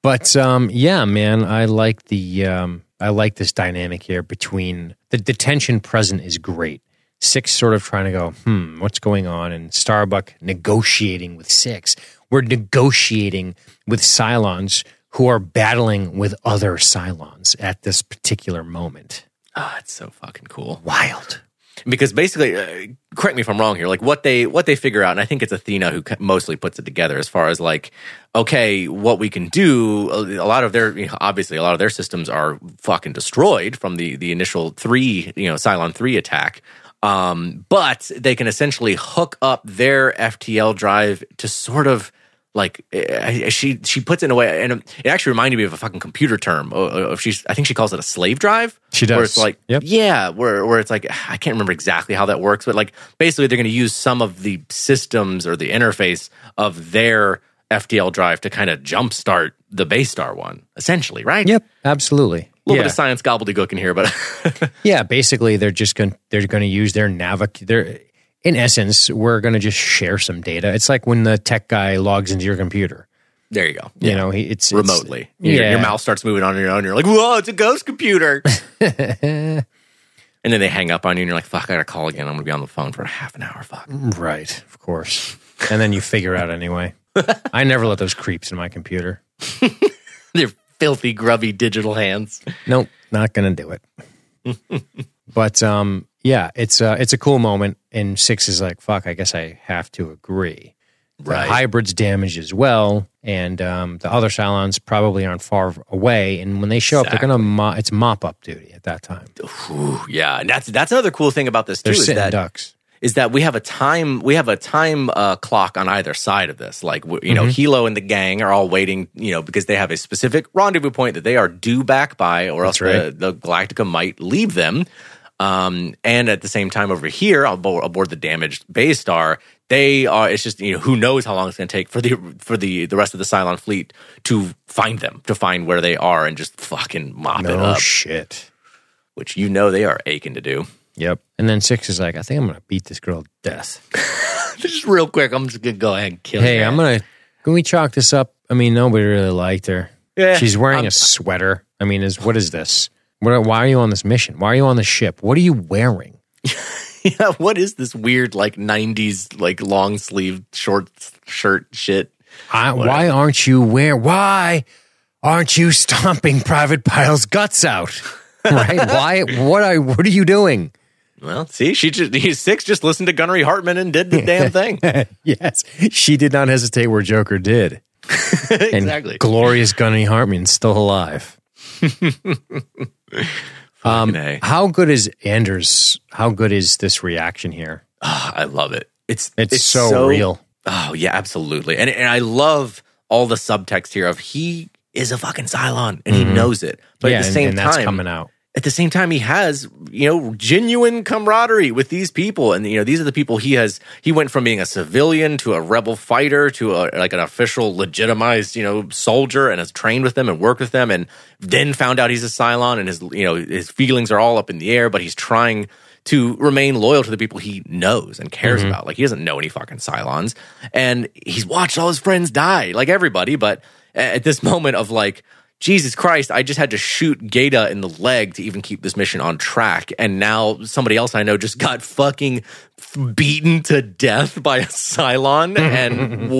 But yeah, man, I like this dynamic here between the tension present is great. Six sort of trying to go, what's going on? And Starbuck negotiating with Six. We're negotiating with Cylons who are battling with other Cylons at this particular moment. Ah, it's so fucking cool. Wild. Because basically, correct me if I'm wrong here, like what they figure out, and I think it's Athena who mostly puts it together as far as like, okay, what we can do, obviously a lot of their systems are fucking destroyed from the initial Cylon 3 attack. But they can essentially hook up their FTL drive to sort of like, she puts it in a way, and it actually reminded me of a fucking computer term. I think she calls it a slave drive. She does. Where it's like, yep. Yeah, where it's like, I can't remember exactly how that works, but like basically they're going to use some of the systems or the interface of their FTL drive to kind of jumpstart the Baystar one, essentially, right? Yep, absolutely. A little bit of science gobbledygook in here, but yeah, basically they're going to use their in essence, we're going to just share some data. It's like when the tech guy logs into your computer. There you go. You know, it's remotely. Your mouth starts moving on your own. You're like, whoa, it's a ghost computer. And then they hang up on you, and you're like, fuck, I got to call again. I'm going to be on the phone for half an hour. Fuck. Right, of course. And then you figure out anyway. I never let those creeps in my computer. They're filthy, grubby digital hands. Nope, not gonna do it. But yeah, it's a cool moment. And Six is like, "Fuck, I guess I have to agree." Right. The hybrids damaged as well, and the other Cylons probably aren't far away. And when they show up, they're gonna it's mop up duty at that time. Ooh, yeah, and that's another cool thing about this too. They're sitting ducks. Is that we have a time clock on either side of this. Like, Hilo and the gang are all waiting, because they have a specific rendezvous point that they are due back by, or else the Galactica might leave them. And at the same time over here, aboard the damaged Baystar, they are, it's just, who knows how long it's going to take for the rest of the Cylon fleet to find them, to find where they are and just fucking mop it up. Oh, shit. Which they are aching to do. Yep. And then Six is like, I think I'm going to beat this girl to death. Just real quick, I'm just going to go ahead and kill her. Hey, can we chalk this up? I mean, nobody really liked her. Yeah, she's wearing a sweater. I mean, what is this? Why are you on this mission? Why are you on this ship? What are you wearing? Yeah, what is this weird, like, 90s, like, long-sleeved short shirt shit? Why aren't you stomping Private Pyle's guts out? Right? Why? What are you doing? Well, see, Six just listened to Gunnery Hartman and did the damn thing. Yes, she did not hesitate where Joker did. Exactly. And glorious Gunnery Hartman's still alive. How good is this reaction here? Oh, I love it. It's so real. Oh, yeah, absolutely. And I love all the subtext here of he is a fucking Cylon and he knows it. But at the same time, that's coming out. At the same time, he has, genuine camaraderie with these people. And, these are the people he went from being a civilian to a rebel fighter to an official legitimized, soldier, and has trained with them and worked with them, and then found out he's a Cylon, and his feelings are all up in the air, but he's trying to remain loyal to the people he knows and cares about. Like, he doesn't know any fucking Cylons, and he's watched all his friends die, like everybody, but at this moment of like, Jesus Christ, I just had to shoot Gaeta in the leg to even keep this mission on track. And now somebody else I know just got fucking beaten to death by a Cylon. And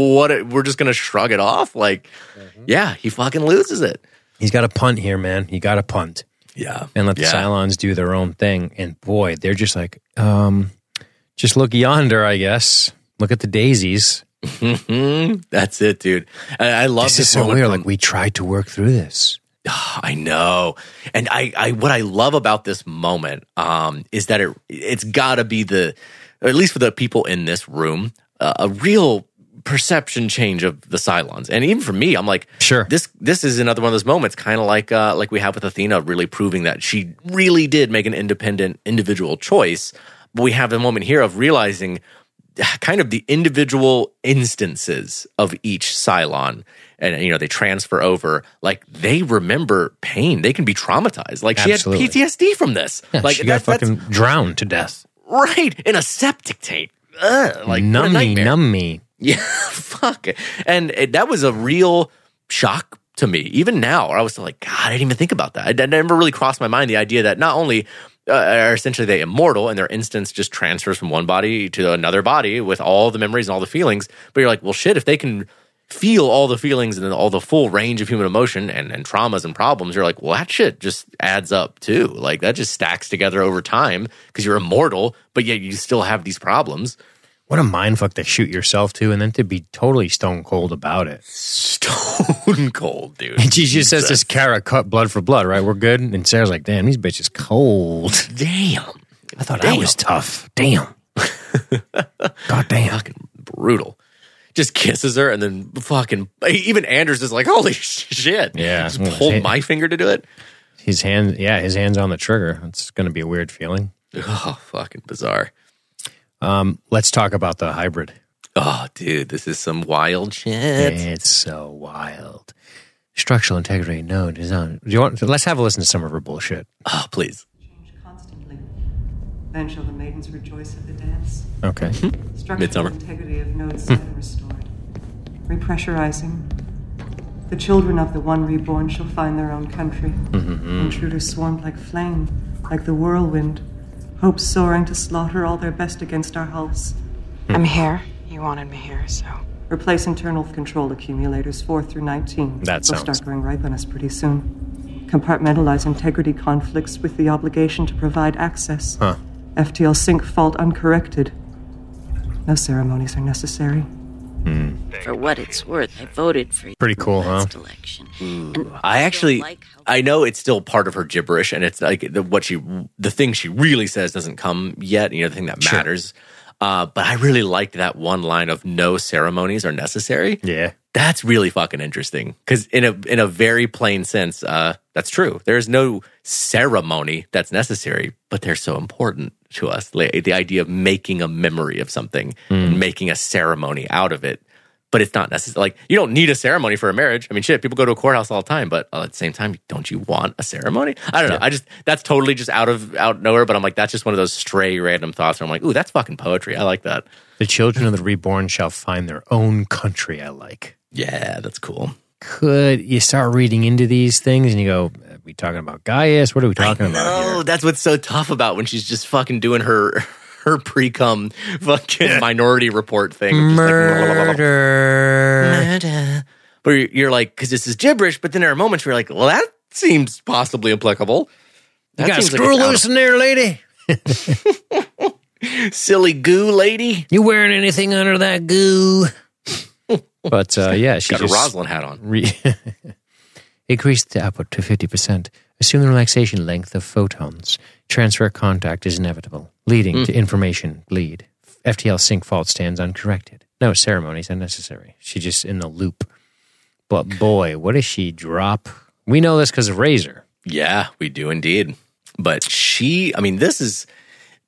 we're just going to shrug it off? Like, yeah, he fucking loses it. He's got to punt here, man. You got to punt. Yeah. And let the Cylons do their own thing. And boy, they're just like, just look yonder, I guess. Look at the daisies. That's it, dude. I love this. This is so weird. Like, we tried to work through this. I know. And I what I love about this moment is that it's got to be the, or at least for the people in this room, a real perception change of the Cylons. And even for me, I'm like, sure, this is another one of those moments, kind of like we have with Athena, really proving that she really did make an independent, individual choice. But we have a moment here of realizing kind of the individual instances of each Cylon. And, you know, they transfer over. Like, they remember pain. They can be traumatized. Like, Absolutely. She had PTSD from this. Yeah, like, she got fucking drowned to death. Right. In a septic tank. Ugh, like, numb me. Yeah, fuck. And that was a real shock to me. Even now, I was like, God, I didn't even think about that. It never really crossed my mind, the idea that not only are essentially they immortal and their instance just transfers from one body to another body with all the memories and all the feelings, but you're like, well, shit, if they can feel all the feelings and all the full range of human emotion and traumas and problems, you're like, well, that shit just adds up too. Like, that just stacks together over time because you're immortal, but yet you still have these problems. What a mindfuck to shoot yourself to, and then to be totally stone cold about it. Stone cold, dude. And she just says, this Kara cut blood for blood, right? We're good? And Sarah's like, damn, these bitches cold. Damn. I thought I was tough. Damn. God damn. Fucking brutal. Just kisses her, and then fucking, even Anders is like, holy shit. Yeah. Just pulled my finger to do it. His hand's on the trigger. It's going to be a weird feeling. Oh, fucking bizarre. Let's talk about the hybrid. Oh, dude, this is some wild shit. It's so wild. Structural integrity, no design. Let's have a listen to some of her bullshit. Oh, please. Change constantly. Then shall the maidens rejoice at the dance. Okay. Structural Midsummer. Integrity of nodes restored. Repressurizing. The children of the one reborn shall find their own country. Mm-hmm. Intruders swarmed like flame, like the whirlwind. Hope soaring to slaughter all their best against our hulls. I'm here. You wanted me here, so... Replace internal control accumulators 4 through 19. That sounds... They'll start going ripe on us pretty soon. Compartmentalize integrity conflicts with the obligation to provide access. Huh. FTL sync fault uncorrected. No ceremonies are necessary. For what it's worth, I voted for you. Pretty cool, huh? Election. I actually, I know it's still part of her gibberish, and it's like the thing she really says doesn't come yet. You know, the thing that matters. But I really liked that one line of "no ceremonies are necessary." Yeah, that's really fucking interesting because in a very plain sense, that's true. There is no ceremony that's necessary, but they're so important to us. The idea of making a memory of something and making a ceremony out of it, but it's not necessary. Like, you don't need a ceremony for a marriage. I mean, shit, people go to a courthouse all the time, but at the same time, don't you want a ceremony? I don't know. I just, that's totally just out of nowhere, but I'm like, that's just one of those stray random thoughts where I'm like, ooh, that's fucking poetry. I like that. The children of the reborn shall find their own country. I like. Yeah, that's cool. Could you start reading into these things and you go, are we talking about Gaius? What are we talking about here? That's what's so tough about when she's just fucking doing her pre-cum fucking Minority Report thing. Murder. But you're like, because this is gibberish, but then there are moments where you're like, well, that seems possibly applicable. You got screw loose in there, lady. Silly goo, lady. You wearing anything under that goo? But she got a Rosalind hat on. Increase the output to 50%. Assume the relaxation length of photons. Transfer contact is inevitable, leading to information bleed. FTL sync fault stands uncorrected. No ceremonies unnecessary. She just in the loop. But boy, what does she drop? We know this because of Razor. Yeah, we do indeed. But she, I mean, this is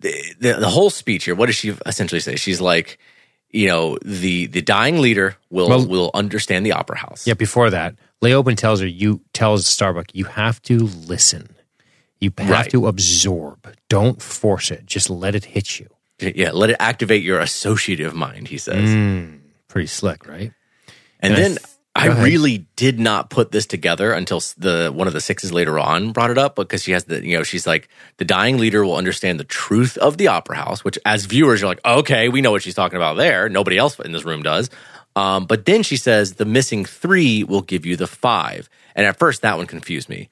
the whole speech here. What does she essentially say? She's like, you know, the dying leader will understand the opera house. Yeah, before that, Leoben tells Starbuck, you have to listen. You have to absorb. Don't force it. Just let it hit you. Yeah, let it activate your associative mind, he says. Pretty slick, right? And then I really did not put this together until the one of the sixes later on brought it up, because she has the, you know, she's like, the dying leader will understand the truth of the opera house, which as viewers, you're like, okay, we know what she's talking about there. Nobody else in this room does. But then she says the missing 3 will give you the 5. And at first that one confused me.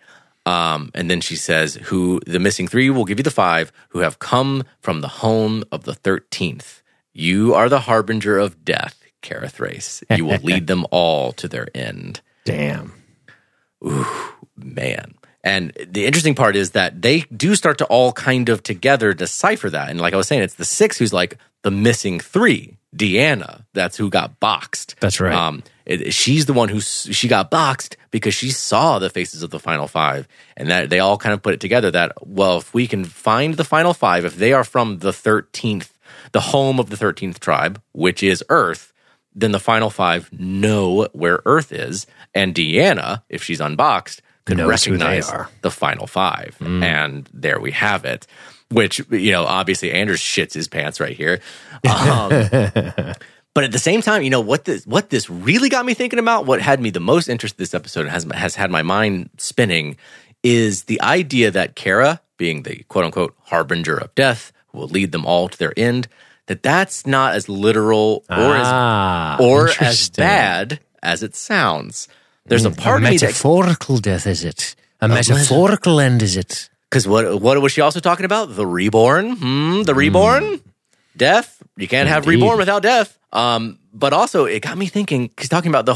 And then she says, "Who the missing three will give you the five who have come from the home of the 13th. You are the harbinger of death, Kara Thrace. You will lead them all to their end." Damn. Ooh, man. And the interesting part is that they do start to all kind of together decipher that. And like I was saying, it's the six who's like the missing three. Deanna, that's who got boxed. That's right. She's the one she got boxed because she saw the faces of the final five. And that they all kind of put it together that, well, if we can find the final five, if they are from the 13th, the home of the 13th tribe, which is Earth, then the final five know where Earth is. And Deanna, if she's unboxed, can recognize the final five. Mm. And there we have it. Which, you know, obviously Anders shits his pants right here. But at the same time, you know, what this really got me thinking about, what had me the most interested in this episode and has had my mind spinning, is the idea that Kara, being the quote-unquote harbinger of death, will lead them all to their end, that's not as literal or as bad as it sounds. There's a part of me that... metaphorical death, is it? A metaphorical end, is it? Because what was she also talking about? The reborn? The reborn? Death? You can't have reborn without death. But also, it got me thinking, because talking about the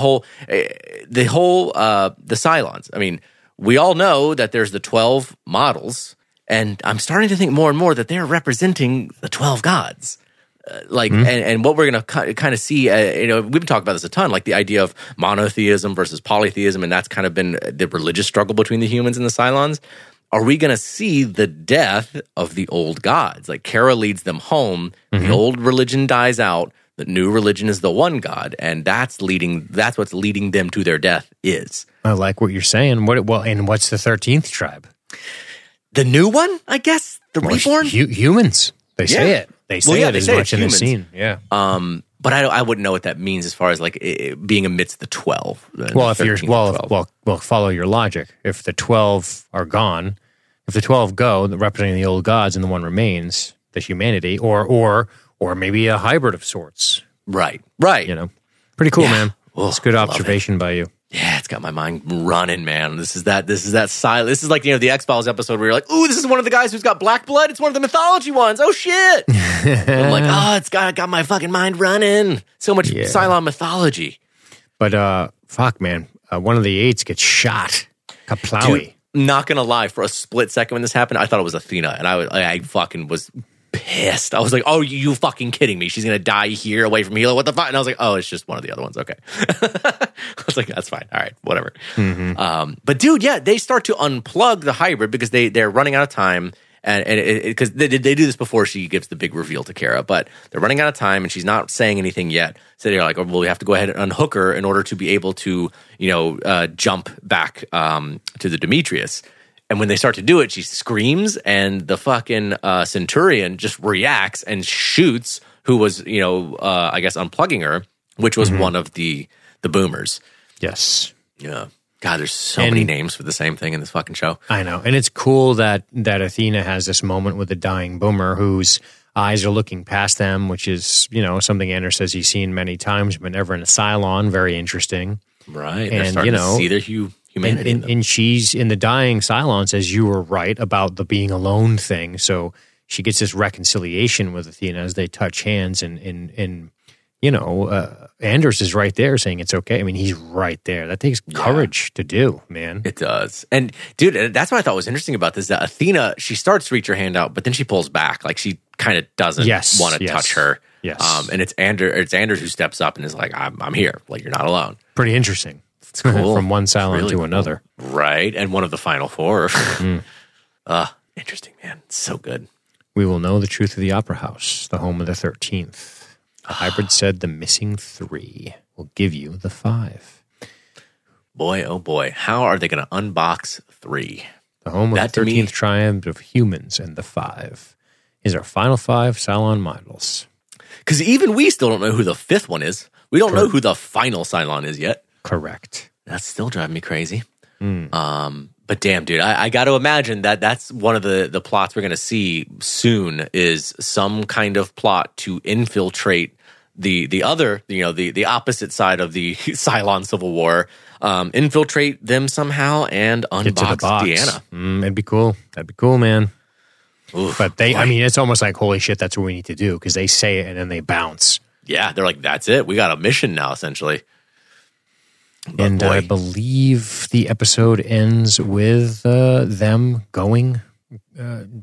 Cylons. I mean, we all know that there's the 12 models, and I'm starting to think more and more that they're representing the 12 gods. And what we're going to kind of see, you know, we've been talking about this a ton, like the idea of monotheism versus polytheism, and that's kind of been the religious struggle between the humans and the Cylons. Are we going to see the death of the old gods? Like, Kara leads them home, the old religion dies out, the new religion is the one god, and that's what's leading them to their death is. I like what you're saying. And what's the 13th tribe? The new one, I guess? The reborn? Humans. They say it. They say it as much in the scene. Yeah. But I wouldn't know what that means as far as like it being amidst the 12. Follow your logic. If the 12 are gone, if the 12 go, representing the old gods, and the one remains, the humanity, or maybe a hybrid of sorts. Right. You know, pretty cool, man. It's good observation by you. Yeah, it's got my mind running, man. This is like, you know, the X-Files episode where you're like, ooh, this is one of the guys who's got black blood. It's one of the mythology ones. Oh, shit. I'm like, it's got my fucking mind running. So much Cylon mythology. But fuck, man. One of the eights gets shot. Kaplowy. Dude, not going to lie, for a split second when this happened, I thought it was Athena. And I fucking was pissed. I was like, oh, you fucking kidding me. She's going to die here away from Hela. What the fuck? And I was like, oh, it's just one of the other ones. Okay. I was like, that's fine. All right, whatever. But dude, yeah, they start to unplug the hybrid because they're running out of time. And because they do this before she gives the big reveal to Kara, but they're running out of time and she's not saying anything yet. So they're like, well, we have to go ahead and unhook her in order to be able to, you know, jump back to the Demetrius. And when they start to do it, she screams, and the fucking Centurion just reacts and shoots who was, you know, I guess unplugging her, which was one of the boomers. Yes. Yeah. God, there's so many names for the same thing in this fucking show. I know. And it's cool that Athena has this moment with the dying boomer whose eyes are looking past them, which is, you know, something Anders says he's seen many times, but never in a Cylon. Very interesting. Right. And, you know, to see their humanity. And she's in the dying Cylon says, you were right about the being alone thing. So she gets this reconciliation with Athena as they touch hands and you know, Anders is right there saying it's okay. I mean, he's right there. That takes courage to do, man. It does. And, dude, that's what I thought was interesting about this, that Athena, she starts to reach her hand out, but then she pulls back. Like, she kind of doesn't want to touch her. Yes. And it's Anders who steps up and is like, I'm here. Like, you're not alone. Pretty interesting. It's cool. From one Cylon to another. Right. And one of the final four. Interesting, man. It's so good. We will know the truth of the Opera House, the home of the 13th. The hybrid said the missing three will give you the five. Boy, oh boy. How are they going to unbox three? The home of the 13th triumph of humans and the five is our final five Cylon models. Because even we still don't know who the fifth one is. We don't know who the final Cylon is yet. Correct. That's still driving me crazy. But damn, dude, I got to imagine that's one of the plots we're going to see soon is some kind of plot to infiltrate the other, you know, the opposite side of the Cylon Civil War, infiltrate them somehow and unbox Deanna. That'd be cool. That'd be cool, man. Oof, but they, I mean, it's almost like, holy shit, that's what we need to do, because they say it and then they bounce. Yeah, they're like, that's it. We got a mission now, essentially. But and I believe the episode ends with them going,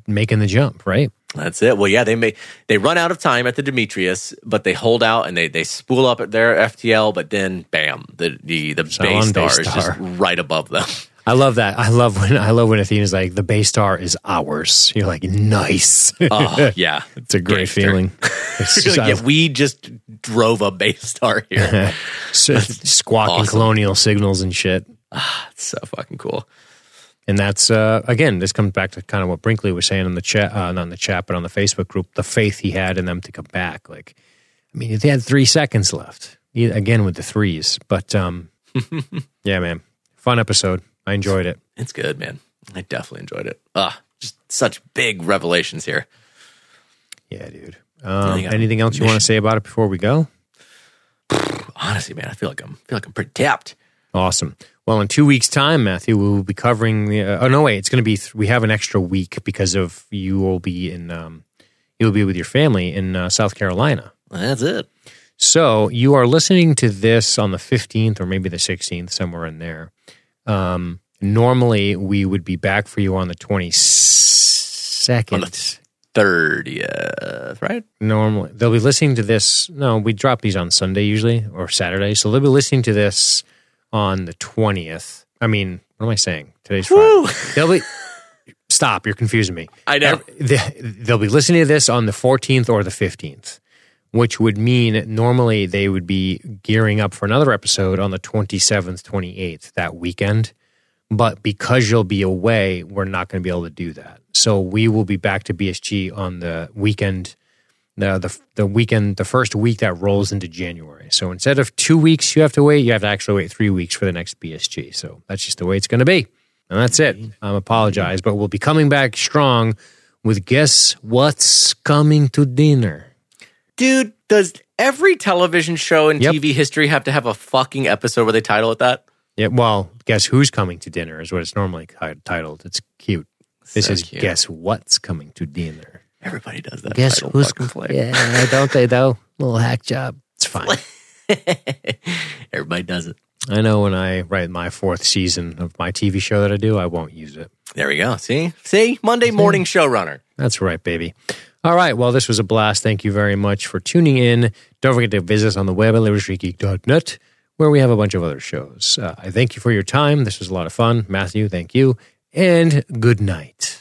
making the jump, right? That's it. Well, yeah, they run out of time at the Demetrius, but they hold out and they spool up at their FTL, but then, bam, the Baystar is just right above them. I love that. I love when Athena's like, the Baystar is ours. You're like, nice. Oh, yeah. It's a great feeling. Just, like, yeah, we just drove a Baystar here. Squawking awesome. Colonial signals and shit. Ah, it's so fucking cool. And that's, again, this comes back to kind of what Brinkley was saying on the chat, not on the chat, but on the Facebook group, the faith he had in them to come back. Like, I mean, they had 3 seconds left, again, with the threes. But, yeah, man, fun episode. I enjoyed it. It's good, man. I definitely enjoyed it. Just such big revelations here. Yeah, dude. Anything else you want to say about it before we go? Honestly, man, I feel like I'm pretty tapped. Awesome. Well, in 2 weeks' time, Matthew, we will be covering the. Oh no, wait! It's going to be. We have an extra week because of you will be in. You'll be with your family in South Carolina. That's it. So you are listening to this on the 15th or maybe the 16th, somewhere in there. Normally we would be back for you on the 22nd. On the 30th, right? Normally. They'll be listening to this. No, we drop these on Sunday usually or Saturday. So they'll be listening to this on the 20th. I mean, what am I saying? Today's Friday. They'll be... Stop, you're confusing me. I know. They'll be listening to this on the 14th or the 15th, which would mean normally they would be gearing up for another episode on the 27th, 28th, that weekend. But because you'll be away, we're not going to be able to do that. So we will be back to BSG on the weekend, the first week that rolls into January. So instead of 2 weeks you have to wait, you have to actually wait 3 weeks for the next BSG. So that's just the way it's going to be. And that's it. I apologize, but we'll be coming back strong with Guess What's Coming to Dinner. Dude, does every television show in TV history have to have a fucking episode where they title it that? Yeah, well, Guess Who's Coming to Dinner is what it's normally titled. It's cute. This is cute. Guess What's Coming to Dinner. Everybody does that. Guess title who's fucking play. Yeah, don't they though? Little hack job. It's fine. Everybody does it. I know when I write my fourth season of my TV show that I do, I won't use it. There we go. See? Monday morning showrunner. That's right, baby. All right. Well, this was a blast. Thank you very much for tuning in. Don't forget to visit us on the web at literarygeek.net, where we have a bunch of other shows. I thank you for your time. This was a lot of fun. Matthew, thank you. And good night.